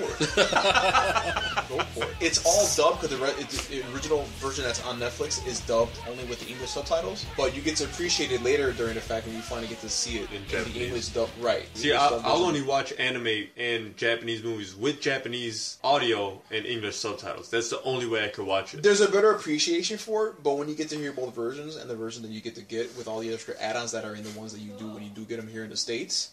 Go for it. It's all dubbed, because the original version that's on Netflix is dubbed only with the English subtitles, but you get to appreciate it later during the fact when you finally get to see it in the English dub. Right. See, I'll only watch anime and Japanese movies with Japanese audio and English subtitles. That's the only way I could watch it. There's a better appreciation for it, but when you get to hear both versions, and the version that you get to get with all the extra add-ons that are in the ones that you do when you do get them here in the States,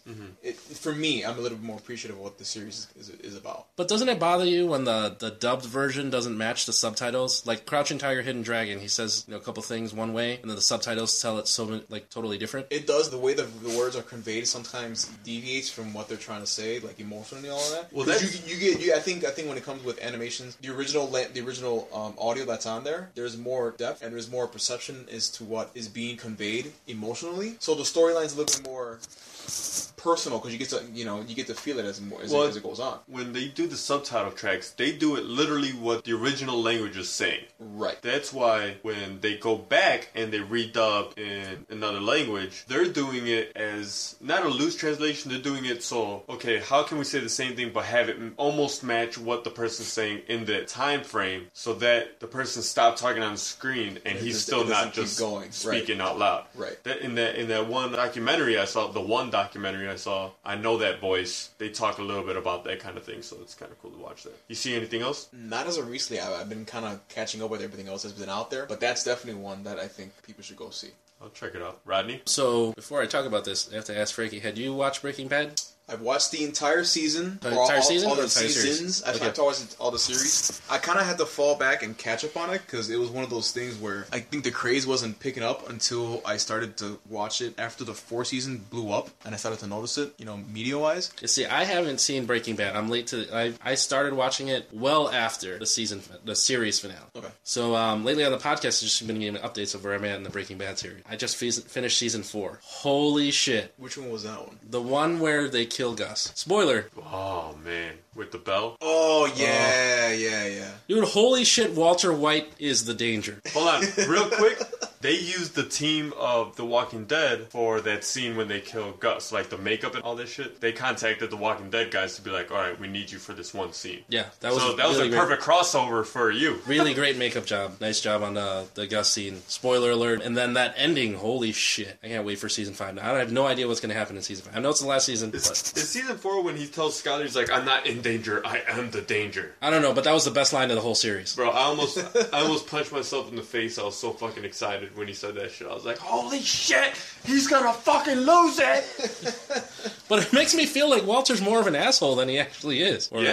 for me, I'm a little bit more appreciative of what the series is about. But doesn't it bother you when the dubbed version doesn't match the subtitles? Like Crouching Tiger, Hidden Dragon, he says, you know, a couple things one way, and then the subtitles tell it so like totally different. It does. The way the words are conveyed sometimes deviates from what they're trying to say, like emotionally and all that. Well, I think when it comes with animations, the original audio that's on there, there's more depth and there's more perception as to what is being conveyed emotionally. So the storyline's a little bit more personal, because you get to feel it as it goes on. When they do the subtitle tracks, they do it literally what the original language is saying. Right. That's why when they go back and they redub in another language, they're doing it as not a loose translation. They're doing it so, okay, how can we say the same thing but have it almost match what the person's saying in the time frame, so that the person stopped talking on the screen and he's still not just speaking out loud. Right. In that one documentary I saw, I Know That Voice, they talk a little bit about that kind of thing, so it's kind of cool to watch that. You see anything else? Not as of recently. I've been kind of catching up with everything else that's been out there, but that's definitely one that I think people should go see. I'll check it out. Rodney? So, before I talk about this, I have to ask Frankie, had you watched Breaking Bad? I've watched the entire season. All the seasons. I've tried to watch all the series. I kind of had to fall back and catch up on it, because it was one of those things where I think the craze wasn't picking up until I started to watch it after the fourth season blew up, and I started to notice it, you know, media-wise. You see, I haven't seen Breaking Bad. I'm late to... I started watching it well after the series finale. Okay. So, lately on the podcast, I've just been giving updates of where I'm at in the Breaking Bad series. I just finished season 4. Holy shit. Which one was that one? The one where they kill Gus. Spoiler. Oh, man. With the bell? Oh, yeah. Dude, holy shit, Walter White is the danger. Hold on, real quick. They used the team of The Walking Dead for that scene when they kill Gus, like the makeup and all that shit. They contacted The Walking Dead guys to be like, all right, we need you for this one scene. Yeah, that was a perfect crossover for you. Really great makeup job. Nice job on the Gus scene. Spoiler alert. And then that ending, holy shit. I can't wait for season 5 now. I have no idea what's going to happen in season 5. I know it's the last season. Is season 4 when he tells Skyler, he's like, I'm not in danger, I am the danger. I don't know, but that was the best line of the whole series. Bro, I almost punched myself in the face. I was so fucking excited when he said that shit. I was like, holy shit, he's gonna fucking lose it. But it makes me feel like Walter's more of an asshole than he actually is. Or he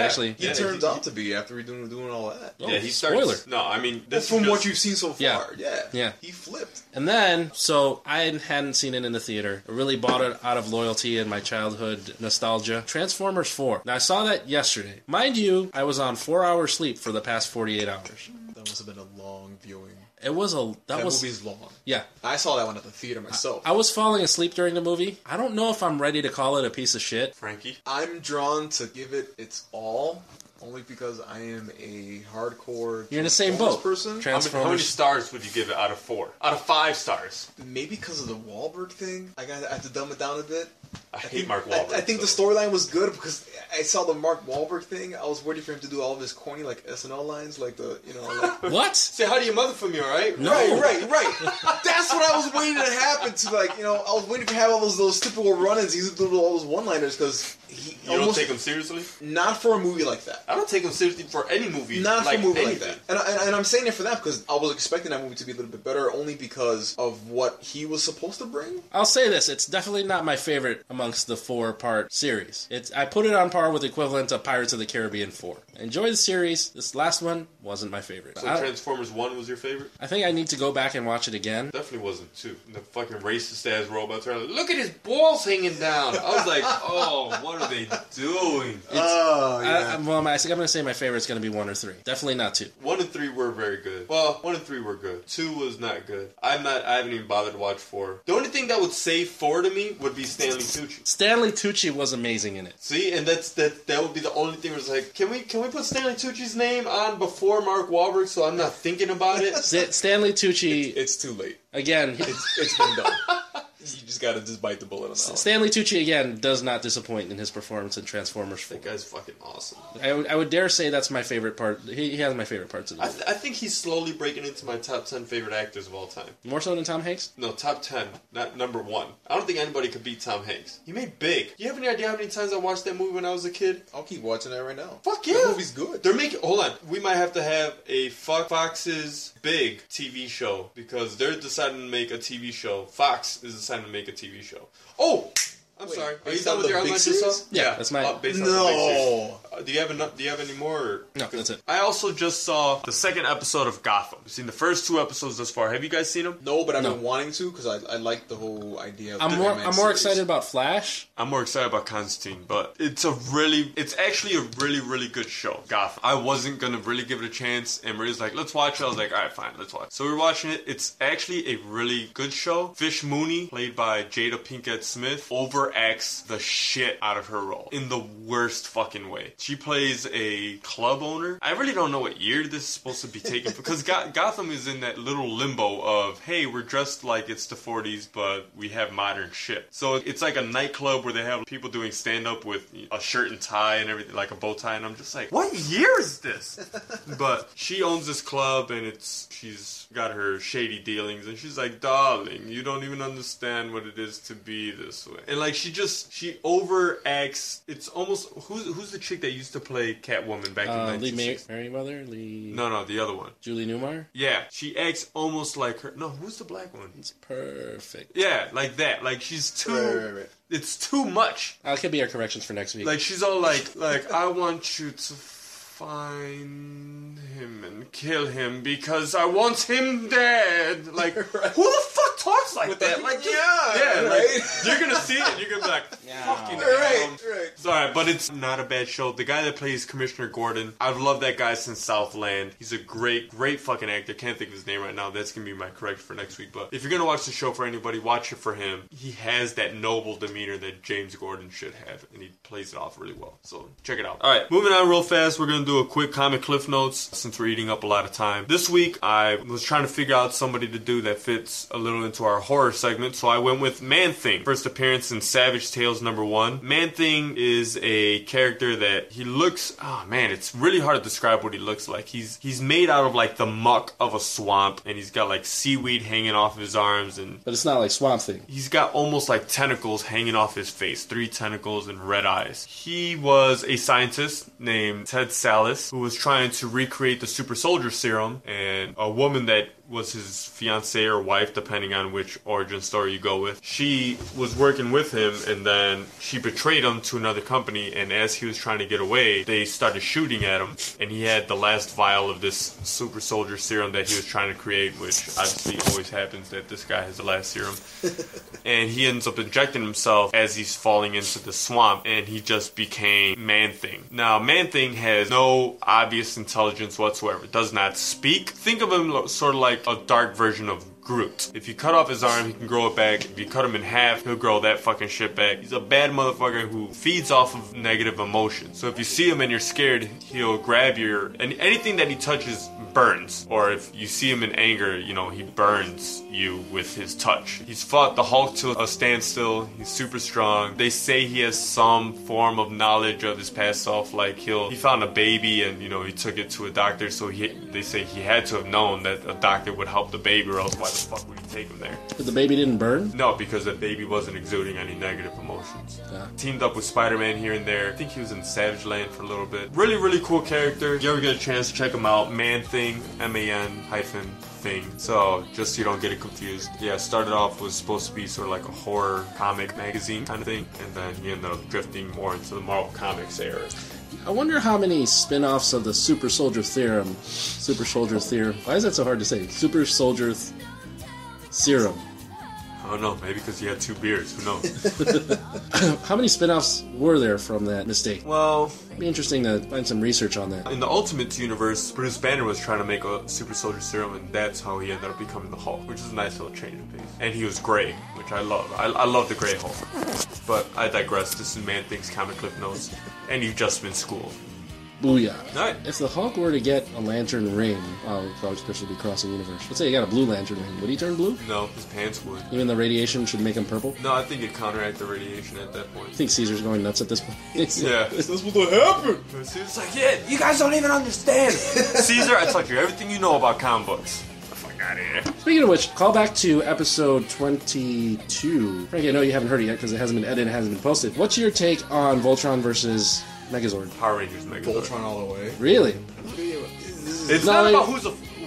turns out to be after doing all that. Yeah, he starts... Spoiler. No, I mean... That's from what you've seen so far. Yeah. He flipped. And then, so I hadn't seen it in the theater. I really bought it out of loyalty and my childhood nostalgia. Transformers 4. Now, I saw that yesterday. Mind you, I was on 4 hours sleep for the past 48 hours. That must have been a long viewing. It was a... That movie's long. Yeah. I saw that one at the theater myself. I was falling asleep during the movie. I don't know if I'm ready to call it a piece of shit. Frankie? I'm drawn to give it its all, only because I am a hardcore... You're in the same boat. Person. Transformers. How many stars would you give it out of 4? Out of 5 stars? Maybe because of the Wahlberg thing. I have to dumb it down a bit. I hate Mark Wahlberg. I think the storyline was good because I saw the Mark Wahlberg thing. I was waiting for him to do all of his corny, like, SNL lines, like the, you know, like... What? Say hi to your mother for me, alright? No. Right. That's what I was waiting to happen to, like, you know, I was waiting to have all those typical run-ins. He's doing all those one-liners because... You don't take him seriously? Not for a movie like that. I don't take him seriously for any movie. Not for a movie like that. And I'm saying it for that because I was expecting that movie to be a little bit better only because of what he was supposed to bring. I'll say this. It's definitely not my favorite amongst the 4-part series. I put it on par with the equivalent of Pirates of the Caribbean 4. I enjoyed the series. This last one wasn't my favorite. So Transformers 1 was your favorite? I think I need to go back and watch it again. Definitely wasn't 2. The fucking racist-ass robots are like, look at his balls hanging down. I was like, oh, what are they doing? I think I'm going to say my favorite's going to be 1 or 3. Definitely not 2. 1 and 3 were very good. Well, 1 and 3 were good. 2 was not good. I haven't even bothered to watch 4. The only thing that would save 4 to me would be Stanley Tucci. Stanley Tucci was amazing in it. See? And that would be the only thing where it's like, can we put Stanley Tucci's name on before Mark Wahlberg so I'm not thinking about it? Stanley Tucci... It's too late. Again... It's been done. You just gotta bite the bullet on that one. Stanley Tucci, again, does not disappoint in his performance in Transformers 4. That guy's fucking awesome. I would dare say that's my favorite part. He has my favorite parts of the movie. I think he's slowly breaking into my top 10 favorite actors of all time. More so than Tom Hanks? No, top 10, not number 1. I don't think anybody could beat Tom Hanks. He made Big. You have any idea how many times I watched that movie when I was a kid? I'll keep watching that right now. Fuck yeah! That movie's good. Hold on. We might have to have a Fuck Fox's Big TV show because they're deciding to make a TV show. Fox is time to make a TV show. Oh! Wait, sorry. Are you done with your online stuff? Yeah, that's my... No! Do you have any more? No, that's it. I also just saw the second episode of Gotham. I've seen the first 2 episodes thus far. Have you guys seen them? No, but I've been wanting to because I like the whole idea of I'm more excited about Flash. I'm more excited about Constantine, but it's actually a really, really good show, Gotham. I wasn't going to really give it a chance, and Maria's like, let's watch it. I was like, all right, fine, let's watch it. So we're watching it. It's actually a really good show. Fish Mooney, played by Jada Pinkett Smith, overacts the shit out of her role in the worst fucking way. She plays a club owner. I really don't know what year this is supposed to be taken because Gotham is in that little limbo of, hey, we're dressed like it's the 40s, but we have modern shit. So it's like a nightclub where they have people doing stand-up with a shirt and tie and everything, like a bow tie, and I'm just like, what year is this? But she owns this club, and she's got her shady dealings, and she's like, darling, you don't even understand what it is to be this way. And like, she overacts. It's almost, who's the chick that used to play Catwoman back in the 90s? Merriweather? No, the other one. Julie Newmar? Yeah. She acts almost like her. No, who's the black one? It's perfect. Yeah, like that. Like, she's too... Right. It's too much. That could be our corrections for next week. Like, she's all like I want you to find him and kill him because I want him dead. Like, right. Who the fuck talks like with that? Like, yeah, right? Like, you're gonna see it and you're gonna be like, fucking right. Sorry, but it's not a bad show. The guy that plays Commissioner Gordon, I've loved that guy since Southland. He's a great, great fucking actor. Can't think of his name right now. That's gonna be my correction for next week. But if you're gonna watch the show for anybody, watch it for him. He has that noble demeanor that James Gordon should have, and he plays it off really well. So check it out. All right, moving on real fast. We're gonna do a quick comic cliff notes since we're eating up a lot of time. This week I was trying to figure out somebody to do that fits a little into our horror segment, so I went with Man-Thing. First appearance in Savage Tales #1. Man-Thing is a character that he looks... Oh man, it's really hard to describe what he looks like. He's made out of like the muck of a swamp, and he's got like seaweed hanging off of his arms, and... But it's not like Swamp Thing. He's got almost like tentacles hanging off his face. 3 tentacles and red eyes. He was a scientist named Ted Salas who was trying to recreate the super soldier serum, and a woman that was his fiance or wife, depending on which origin story you go with. She was working with him, and then she betrayed him to another company, and as he was trying to get away, they started shooting at him, and he had the last vial of this super soldier serum that he was trying to create, which obviously always happens that this guy has the last serum. And he ends up injecting himself as he's falling into the swamp, and he just became Man-Thing. Now, Man-Thing has no obvious intelligence whatsoever, does not speak. Think of him sort of like a dark version of Groot. If you cut off his arm, he can grow it back. If you cut him in half, he'll grow that fucking shit back. He's a bad motherfucker who feeds off of negative emotion. So if you see him and you're scared, he'll grab your... and anything that he touches burns. Or if you see him in anger, you know, he burns you with his touch. He's fought the Hulk to a standstill. He's super strong. They say he has some form of knowledge of his past self. Like, he found a baby and, you know, he took it to a doctor. So they say he had to have known that a doctor would help the baby, or else why the fuck would you take him there? But the baby didn't burn? No, because the baby wasn't exuding any negative emotions. Yeah. Teamed up with Spider-Man here and there. I think he was in Savage Land for a little bit. Really, really cool character. If you ever get a chance, check him out. Man-Thing, Man-Thing. So, just so you don't get it confused. Yeah, started off was supposed to be sort of like a horror comic magazine kind of thing, and then he ended up drifting more into the Marvel Comics era. I wonder how many spin-offs of the Super Soldier Theorem. Why is that so hard to say? Super Soldier Serum. I don't know. Maybe because he had two beards. Who knows? How many spin-offs were there from that mistake? Well, it'd be interesting to find some research on that. In the Ultimate Universe, Bruce Banner was trying to make a Super Soldier Serum, and that's how he ended up becoming the Hulk, which is a nice little change of pace. And he was gray, which I love. I love the gray Hulk. But I digress. This is Man-Thing's comic clip notes, and you've just been schooled. Booyah. All right. If the Hulk were to get a lantern ring, probably supposed to be crossing universe. Let's say he got a blue lantern ring. Would he turn blue? No, his pants would. Even the radiation should make him purple? No, I think it'd counteract the radiation at that point. I think Caesar's going nuts at this point. Yeah. This is what's gonna happen. Caesar's like, yeah, you guys don't even understand. Caesar, I taught you everything you know about comic books. Speaking of which, call back to episode 22. Frankie, I know you haven't heard it yet because it hasn't been edited, it hasn't been posted. What's your take on Voltron versus Megazord? Power Rangers Megazord. Voltron all the way. Really? It's not about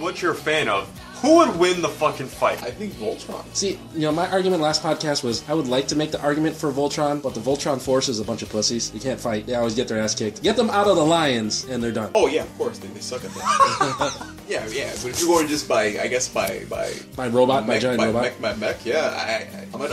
what you're a fan of. Who would win the fucking fight? I think Voltron. See, you know, my argument last podcast was I would like to make the argument for Voltron, but the Voltron Force is a bunch of pussies. They can't fight. They always get their ass kicked. Get them out of the lions, and they're done. Oh, yeah, of course. They suck at that. Yeah. But if you're going just by my robot, my giant robot. My mech, yeah. I'm an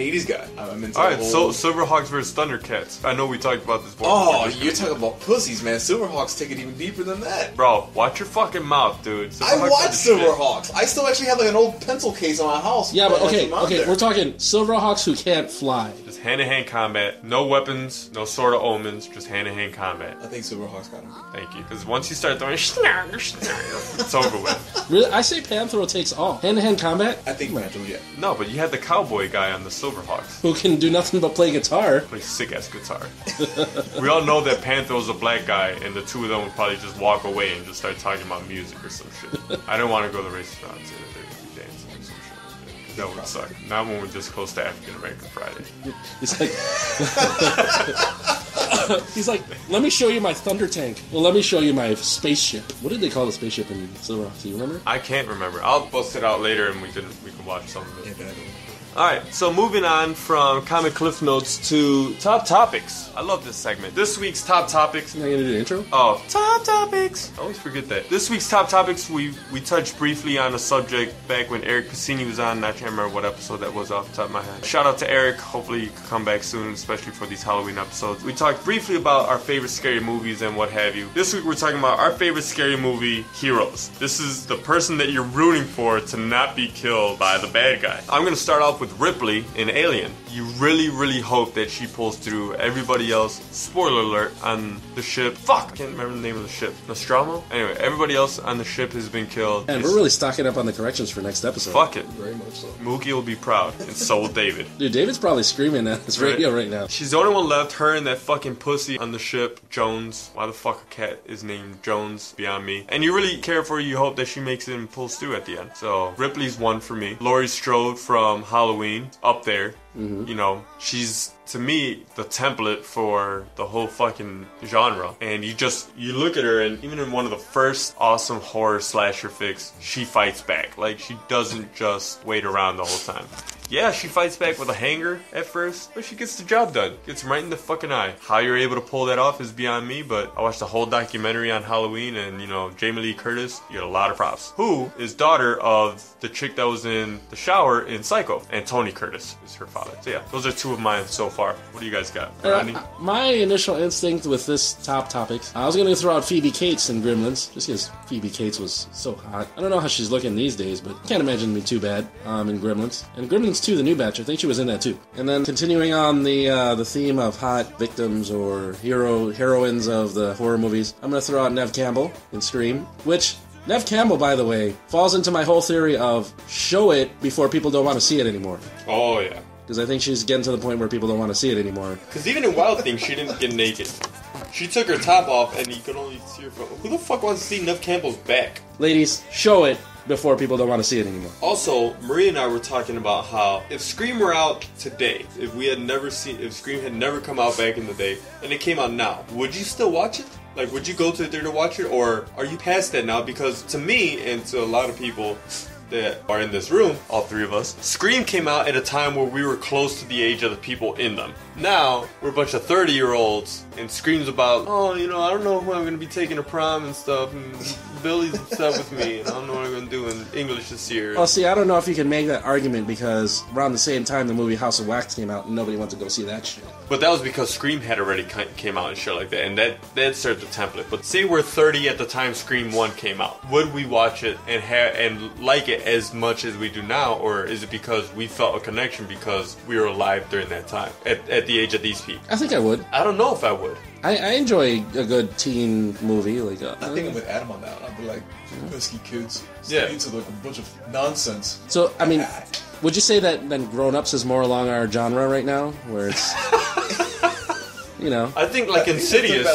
80s guy. I'm into all right, so Silverhawks versus Thundercats. I know we talked about this before. Oh, you're talking about pussies, man. Silverhawks take it even deeper than that. Bro, watch your fucking mouth, dude. I watch Silverhawks. I still actually have like an old pencil case on my house. Yeah, but okay, we're talking Silverhawks who can't fly. Just hand-to-hand combat. No weapons, no Sword of Omens, just hand-to-hand combat. I think Silverhawks got him. Thank you. Because once you start throwing it's over with. Really? I say Panthro takes all. Hand-to-hand combat? I think Panthro, yeah. No, but you had the cowboy guy on the Silverhawks. Who can do nothing but play guitar. Play sick-ass guitar. We all know that Panthro's a black guy, and the two of them would probably just walk away and just start talking about music or some shit. I don't want to go to the races. That they're going to be dancing or some shit. That would suck. Not when we're this close to African American Friday. He's like, he's like, let me show you my thunder tank. Well, let me show you my spaceship. What did they call the spaceship in Silverhawks? Do you remember? I can't remember. I'll bust it out later, and we can watch some of it. Yeah, alright, so moving on from comic cliff notes to top topics. I love this segment. This week's top topics. You're not gonna do the intro? Oh, top topics. I always forget that. This week's top topics, we touched briefly on a subject back when Eric Cassini was on. I can't remember what episode that was off the top of my head. Shout out to Eric. Hopefully you can come back soon, especially for these Halloween episodes. We talked briefly about our favorite scary movies and what have you. This week we're talking about our favorite scary movie heroes. This is the person that you're rooting for to not be killed by the bad guy. I'm gonna start off with Ripley in Alien. You really, really hope that she pulls through everybody else. Spoiler alert, on the ship. Fuck! I can't remember the name of the ship. Nostromo? Anyway, everybody else on the ship has been killed. And we're really stocking up on the corrections for next episode. Fuck it. Very much so. Mookie will be proud. And so will David. Dude, David's probably screaming at his radio right now. She's the only one left. Her and that fucking pussy on the ship, Jones. Why the fuck a cat is named Jones? Beyond me. And you really care for her. You hope that she makes it and pulls through at the end. So, Ripley's one for me. Laurie Strode from Halloween, up there. Mm-hmm. You know, she's, to me, the template for the whole fucking genre. And you just, you look at her, and even in one of the first awesome horror slasher flicks, she fights back. Like, she doesn't just wait around the whole time. Yeah, she fights back with a hanger at first, but she gets the job done. Gets right in the fucking eye. How you're able to pull that off is beyond me, but I watched a whole documentary on Halloween, and, you know, Jamie Lee Curtis, you get a lot of props. Who is daughter of the chick that was in the shower in Psycho, and Tony Curtis is her father. So yeah, those are two of mine so far. What do you guys got? Rodney? My initial instinct with this top topic, I was going to throw out Phoebe Cates in Gremlins, just because Phoebe Cates was so hot. I don't know how she's looking these days, but can't imagine me too bad in Gremlins. And Gremlins 2, the new batch, I think she was in that too. And then continuing on the theme of hot victims or heroines of the horror movies, I'm going to throw out Neve Campbell in Scream, which... Neve Campbell, by the way, falls into my whole theory of show it before people don't want to see it anymore. Oh, yeah. Because I think she's getting to the point where people don't want to see it anymore. Because even in Wild Things, she didn't get naked. She took her top off and you could only see her... Who the fuck wants to see Neve Campbell's back? Ladies, show it before people don't want to see it anymore. Also, Maria and I were talking about how if Scream were out today, if Scream had never come out back in the day, and it came out now, would you still watch it? Like, would you go to the theater to watch it, or are you past that now? Because to me, and to a lot of people that are in this room, all three of us, Scream came out at a time where we were close to the age of the people in them. Now, we're a bunch of 30-year-olds, and Scream's about, oh, you know, I don't know who I'm going to be taking to prom and stuff, and Billy's upset with me, and I don't know what I'm going to do in English this year. Well, see, I don't know if you can make that argument, because around the same time the movie House of Wax came out, and nobody wanted to go see that shit. But that was because Scream had already came out and shit like that, and that served the template. But say we're 30 at the time Scream 1 came out. Would we watch it and like it as much as we do now, or is it because we felt a connection because we were alive during that time, at the age of these people? I think I would. I don't know if I would. I enjoy a good teen movie. Like I think I'm with Adam on that. I'd be like, pesky kids. Yeah. Into like a bunch of nonsense. So, I mean, would you say that then grown-ups is more along our genre right now? Where it's... You know, I think like Insidious,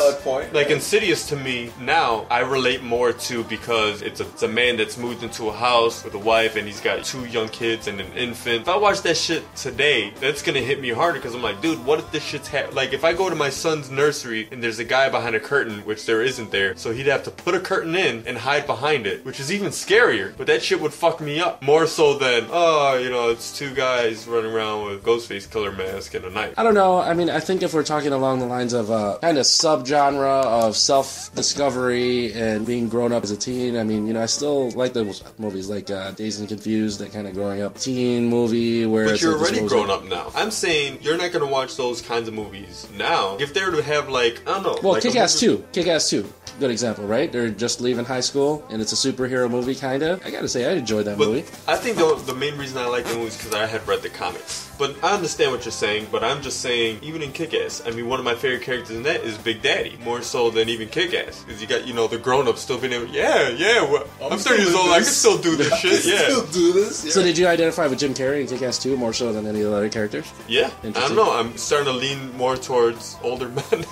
Insidious to me now, I relate more to because it's a man that's moved into a house with a wife and he's got 2 young kids and an infant. If I watch that shit today, that's gonna hit me harder because I'm like, dude, what if this shit's like if I go to my son's nursery and there's a guy behind a curtain, which there isn't there, so he'd have to put a curtain in and hide behind it, which is even scarier. But that shit would fuck me up more so than it's 2 guys running around with Ghostface killer mask and a knife. I don't know. I mean, I think if we're talking along the lines of kind of subgenre of self-discovery and being grown up as a teen. I mean, you know, I still like those movies like Dazed and Confused, that kind of growing up teen movie where. But you're already grown up now. I'm saying you're not going to watch those kinds of movies now. If they were to have like, I don't know. Well, like Kick-Ass 2. Good example, right? They're just leaving high school and it's a superhero movie, kind of. I gotta say, I enjoyed that movie. I think the main reason I like the movie is because I had read the comics. But I understand what you're saying, but I'm just saying, even in Kick-Ass, I mean, one of my favorite characters in that is Big Daddy, more so than even Kick-Ass. Because you got, the grown-ups still being able, I'm 30 years old, I can still do this shit, yeah. I can still do this, yeah. So did you identify with Jim Carrey in Kick-Ass 2 more so than any of the other characters? Yeah. I don't know, I'm starting to lean more towards older men.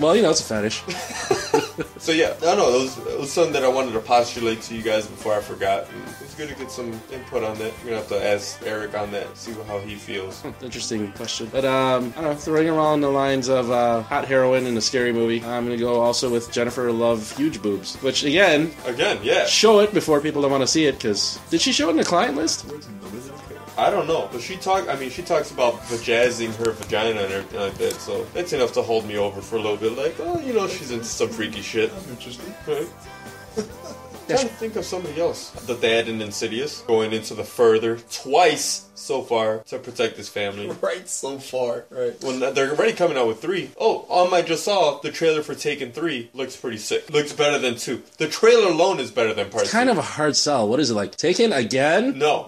Well, it's a fetish. So yeah, I don't know, it was something that I wanted to postulate to you guys before I forgot. It's good to get some input on that. We're going to have to ask Eric on that, see how he feels. Interesting question. But I don't know, throwing around the lines of hot heroine in a scary movie, I'm going to go also with Jennifer Love Huge Boobs, which again, yeah. Show it before people don't want to see it, because did she show it in the client list? I don't know, but she talks about vajazzing her vagina and everything like that, so that's enough to hold me over for a little bit. Like, she's into some freaky shit. I'm interested. Right? I'm trying to think of somebody else. The dad in Insidious, going into the further twice so far to protect his family. Right, so far. Right. Well, they're already coming out with 3. Oh, I just saw the trailer for Taken 3. Looks pretty sick. Looks better than 2. The trailer alone is better than part 2. It's kind of a hard sell. What is it, like, Taken again? No.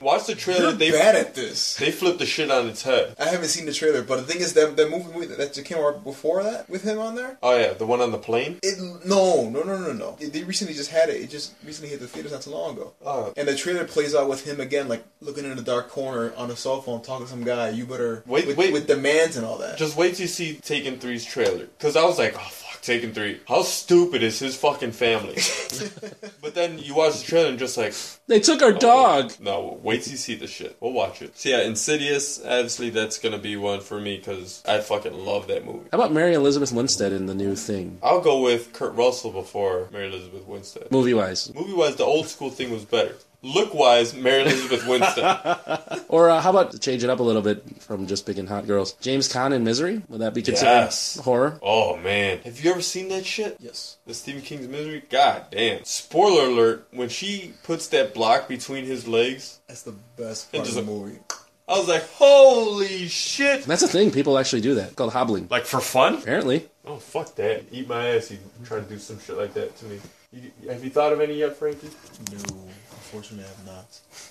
Watch the trailer. You're bad at this. They flipped the shit on its head. I haven't seen the trailer, but the thing is that movie that came out before that with him on there? Oh, yeah. The one on the plane? No. They recently just had it. It just recently hit the theaters not too long ago. Oh. And the trailer plays out with him again, like looking in the dark corner on a cell phone, talking to some guy. You better wait with demands and all that. Just wait till you see Taken 3's trailer, because I was like, oh fuck. Taken 3. How stupid is his fucking family? But then you watch the trailer and just like... They took our dog! No, wait till you see this shit. We'll watch it. So yeah, Insidious, obviously that's gonna be one for me because I fucking love that movie. How about Mary Elizabeth Winstead in the new thing? I'll go with Kurt Russell before Mary Elizabeth Winstead. Movie-wise. Movie-wise, the old school thing was better. Look-wise, Mary Elizabeth Winstead. Or how about change it up a little bit from just picking hot girls? James Caan in Misery? Would that be considered horror? Oh, man. Have you ever seen that shit? Yes. The Stephen King's Misery? God damn. Spoiler alert, when she puts that block between his legs... That's the best part of the movie. I was like, holy shit. That's a thing. People actually do that. It's called hobbling. Like for fun? Apparently. Oh, fuck that. Eat my ass. You try to do some shit like that to me. Have you thought of any yet, Frankie? No. Unfortunately, I have not.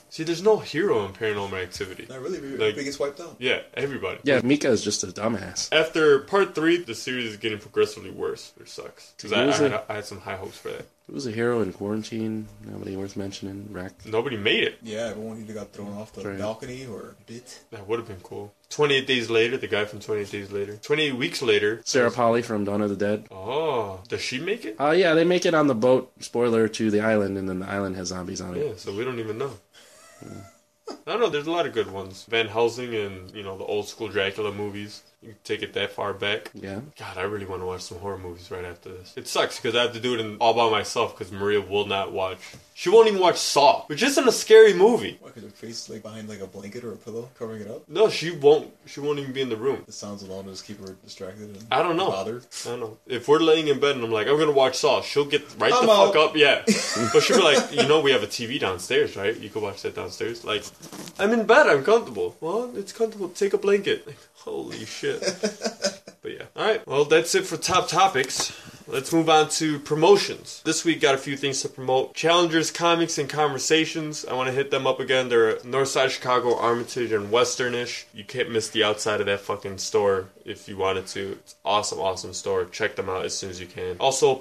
See, there's no hero in Paranormal Activity. Not really. Everybody gets wiped out. Yeah, everybody. Yeah, Mika is just a dumbass. After part 3, the series is getting progressively worse, which sucks. Because I had some high hopes for that. Who was a hero in Quarantine? Nobody worth mentioning. Wrecked. Nobody made it. Yeah, everyone either got thrown off the balcony or bit. That would have been cool. 28 Days Later, the guy from 28 Days Later. 28 Weeks Later. Sarah Polley from Dawn of the Dead. Oh. Does she make it? Yeah, they make it on the boat, spoiler, to the island, and then the island has zombies on it. Yeah, so we don't even know. Yeah. I don't know, there's a lot of good ones. Van Helsing and, you know, the old school Dracula movies. You can take it that far back. Yeah. God, I really want to watch some horror movies right after this. It sucks because I have to do it all by myself because Maria will not watch. She won't even watch Saw, which isn't a scary movie. What, because her face is like behind like a blanket or a pillow covering it up? No, she won't. She won't even be in the room. The sounds alone will just keep her distracted and I don't know. Bothered. I don't know. If we're laying in bed and I'm like, I'm going to watch Saw, she'll get right the fuck up. Yeah. But she'll be like, you know, we have a TV downstairs, right? You can watch that downstairs. Like, I'm in bed. I'm comfortable. Well, it's comfortable. Take a blanket. Like, holy shit. But yeah. Alright, well that's it for top topics. Let's move on to promotions. This week got a few things to promote. Challengers Comics and Conversations. I want to hit them up again. They're Northside Chicago, Armitage, and Westernish. You can't miss the outside of that fucking store if you wanted to. It's awesome, awesome store. Check them out as soon as you can. Also,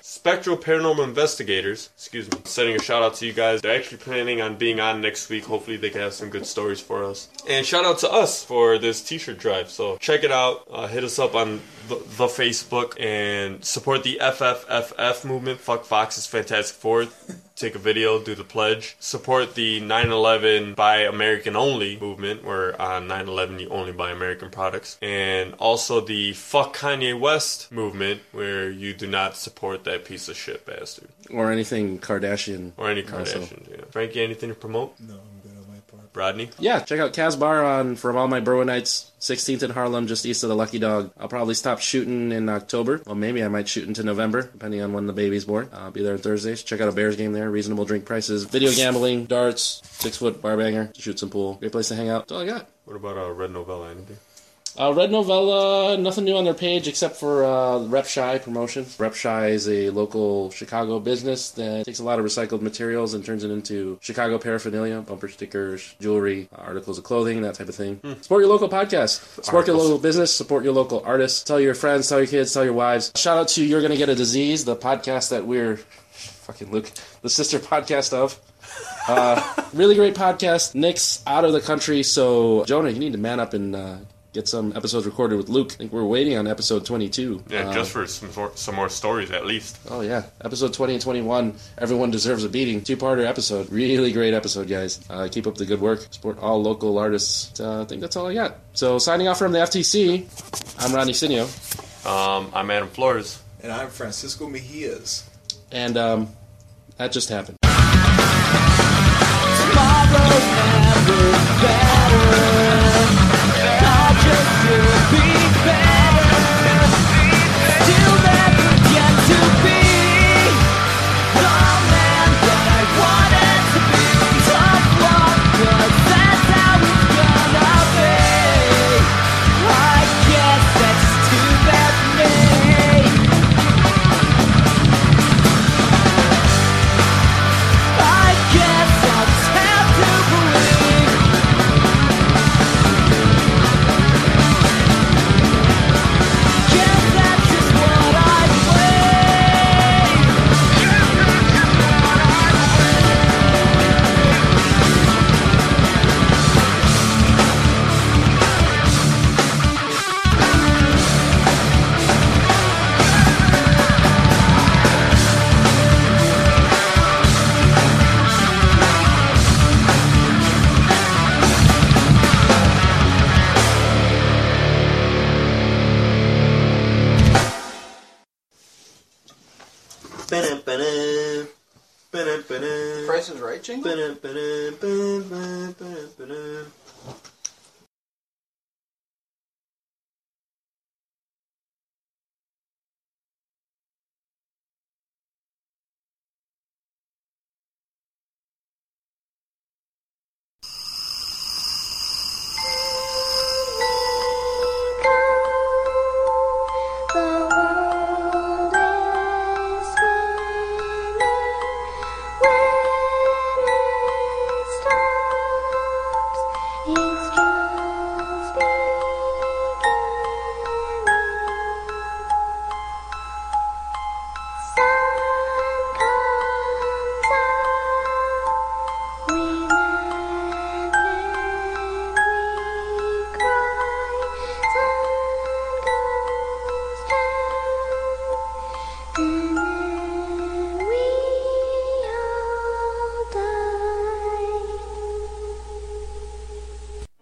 Spectral Paranormal Investigators, excuse me, sending a shout out to you guys. They're actually planning on being on next week. Hopefully they can have some good stories for us. And shout out to us for this t-shirt drive. So check it out. Hit us up on the Facebook and support the FFFF movement. Fuck Fox's Fantastic Four. Take a video, do the pledge. Support the 9/11 Buy American Only movement, where on 9/11 you only buy American products. And also the Fuck Kanye West movement, where you do not support that piece of shit bastard. Or anything Kardashian. Or any Kardashian, yeah. Frankie, anything to promote? No, I'm good on my part. Rodney? Yeah, check out Cas Bar on From All My Berwinites. 16th in Harlem, just east of the Lucky Dog. I'll probably stop shooting in October. Well, maybe I might shoot into November, depending on when the baby's born. I'll be there on Thursdays. Check out a Bears game there. Reasonable drink prices. Video gambling, darts, 6-foot bar banger. Shoot some pool. Great place to hang out. That's all I got. What about Red Novella? Anything? Red Novella, nothing new on their page except for Rep Shy promotions. Rep Shy is a local Chicago business that takes a lot of recycled materials and turns it into Chicago paraphernalia, bumper stickers, jewelry, articles of clothing, that type of thing. Support your local podcast. Support your local business. Support your local artists. Tell your friends, tell your kids, tell your wives. Shout out to You're Gonna Get a Disease, the podcast that we're... Fucking Luke. The sister podcast of... really great podcast. Nick's out of the country, so Jonah, you need to man up and... get some episodes recorded with Luke. I think we're waiting on episode 22. Yeah, just for some more stories at least. Oh, yeah. Episode 20 and 21, Everyone Deserves a Beating. Two-parter episode. Really great episode, guys. Keep up the good work. Support all local artists. I think that's all I got. So, signing off from the FTC, I'm Rodney Sinio. I'm Adam Flores. And I'm Francisco Mejias. And that just happened. Guess I'll just have to believe. Price is Right jingle?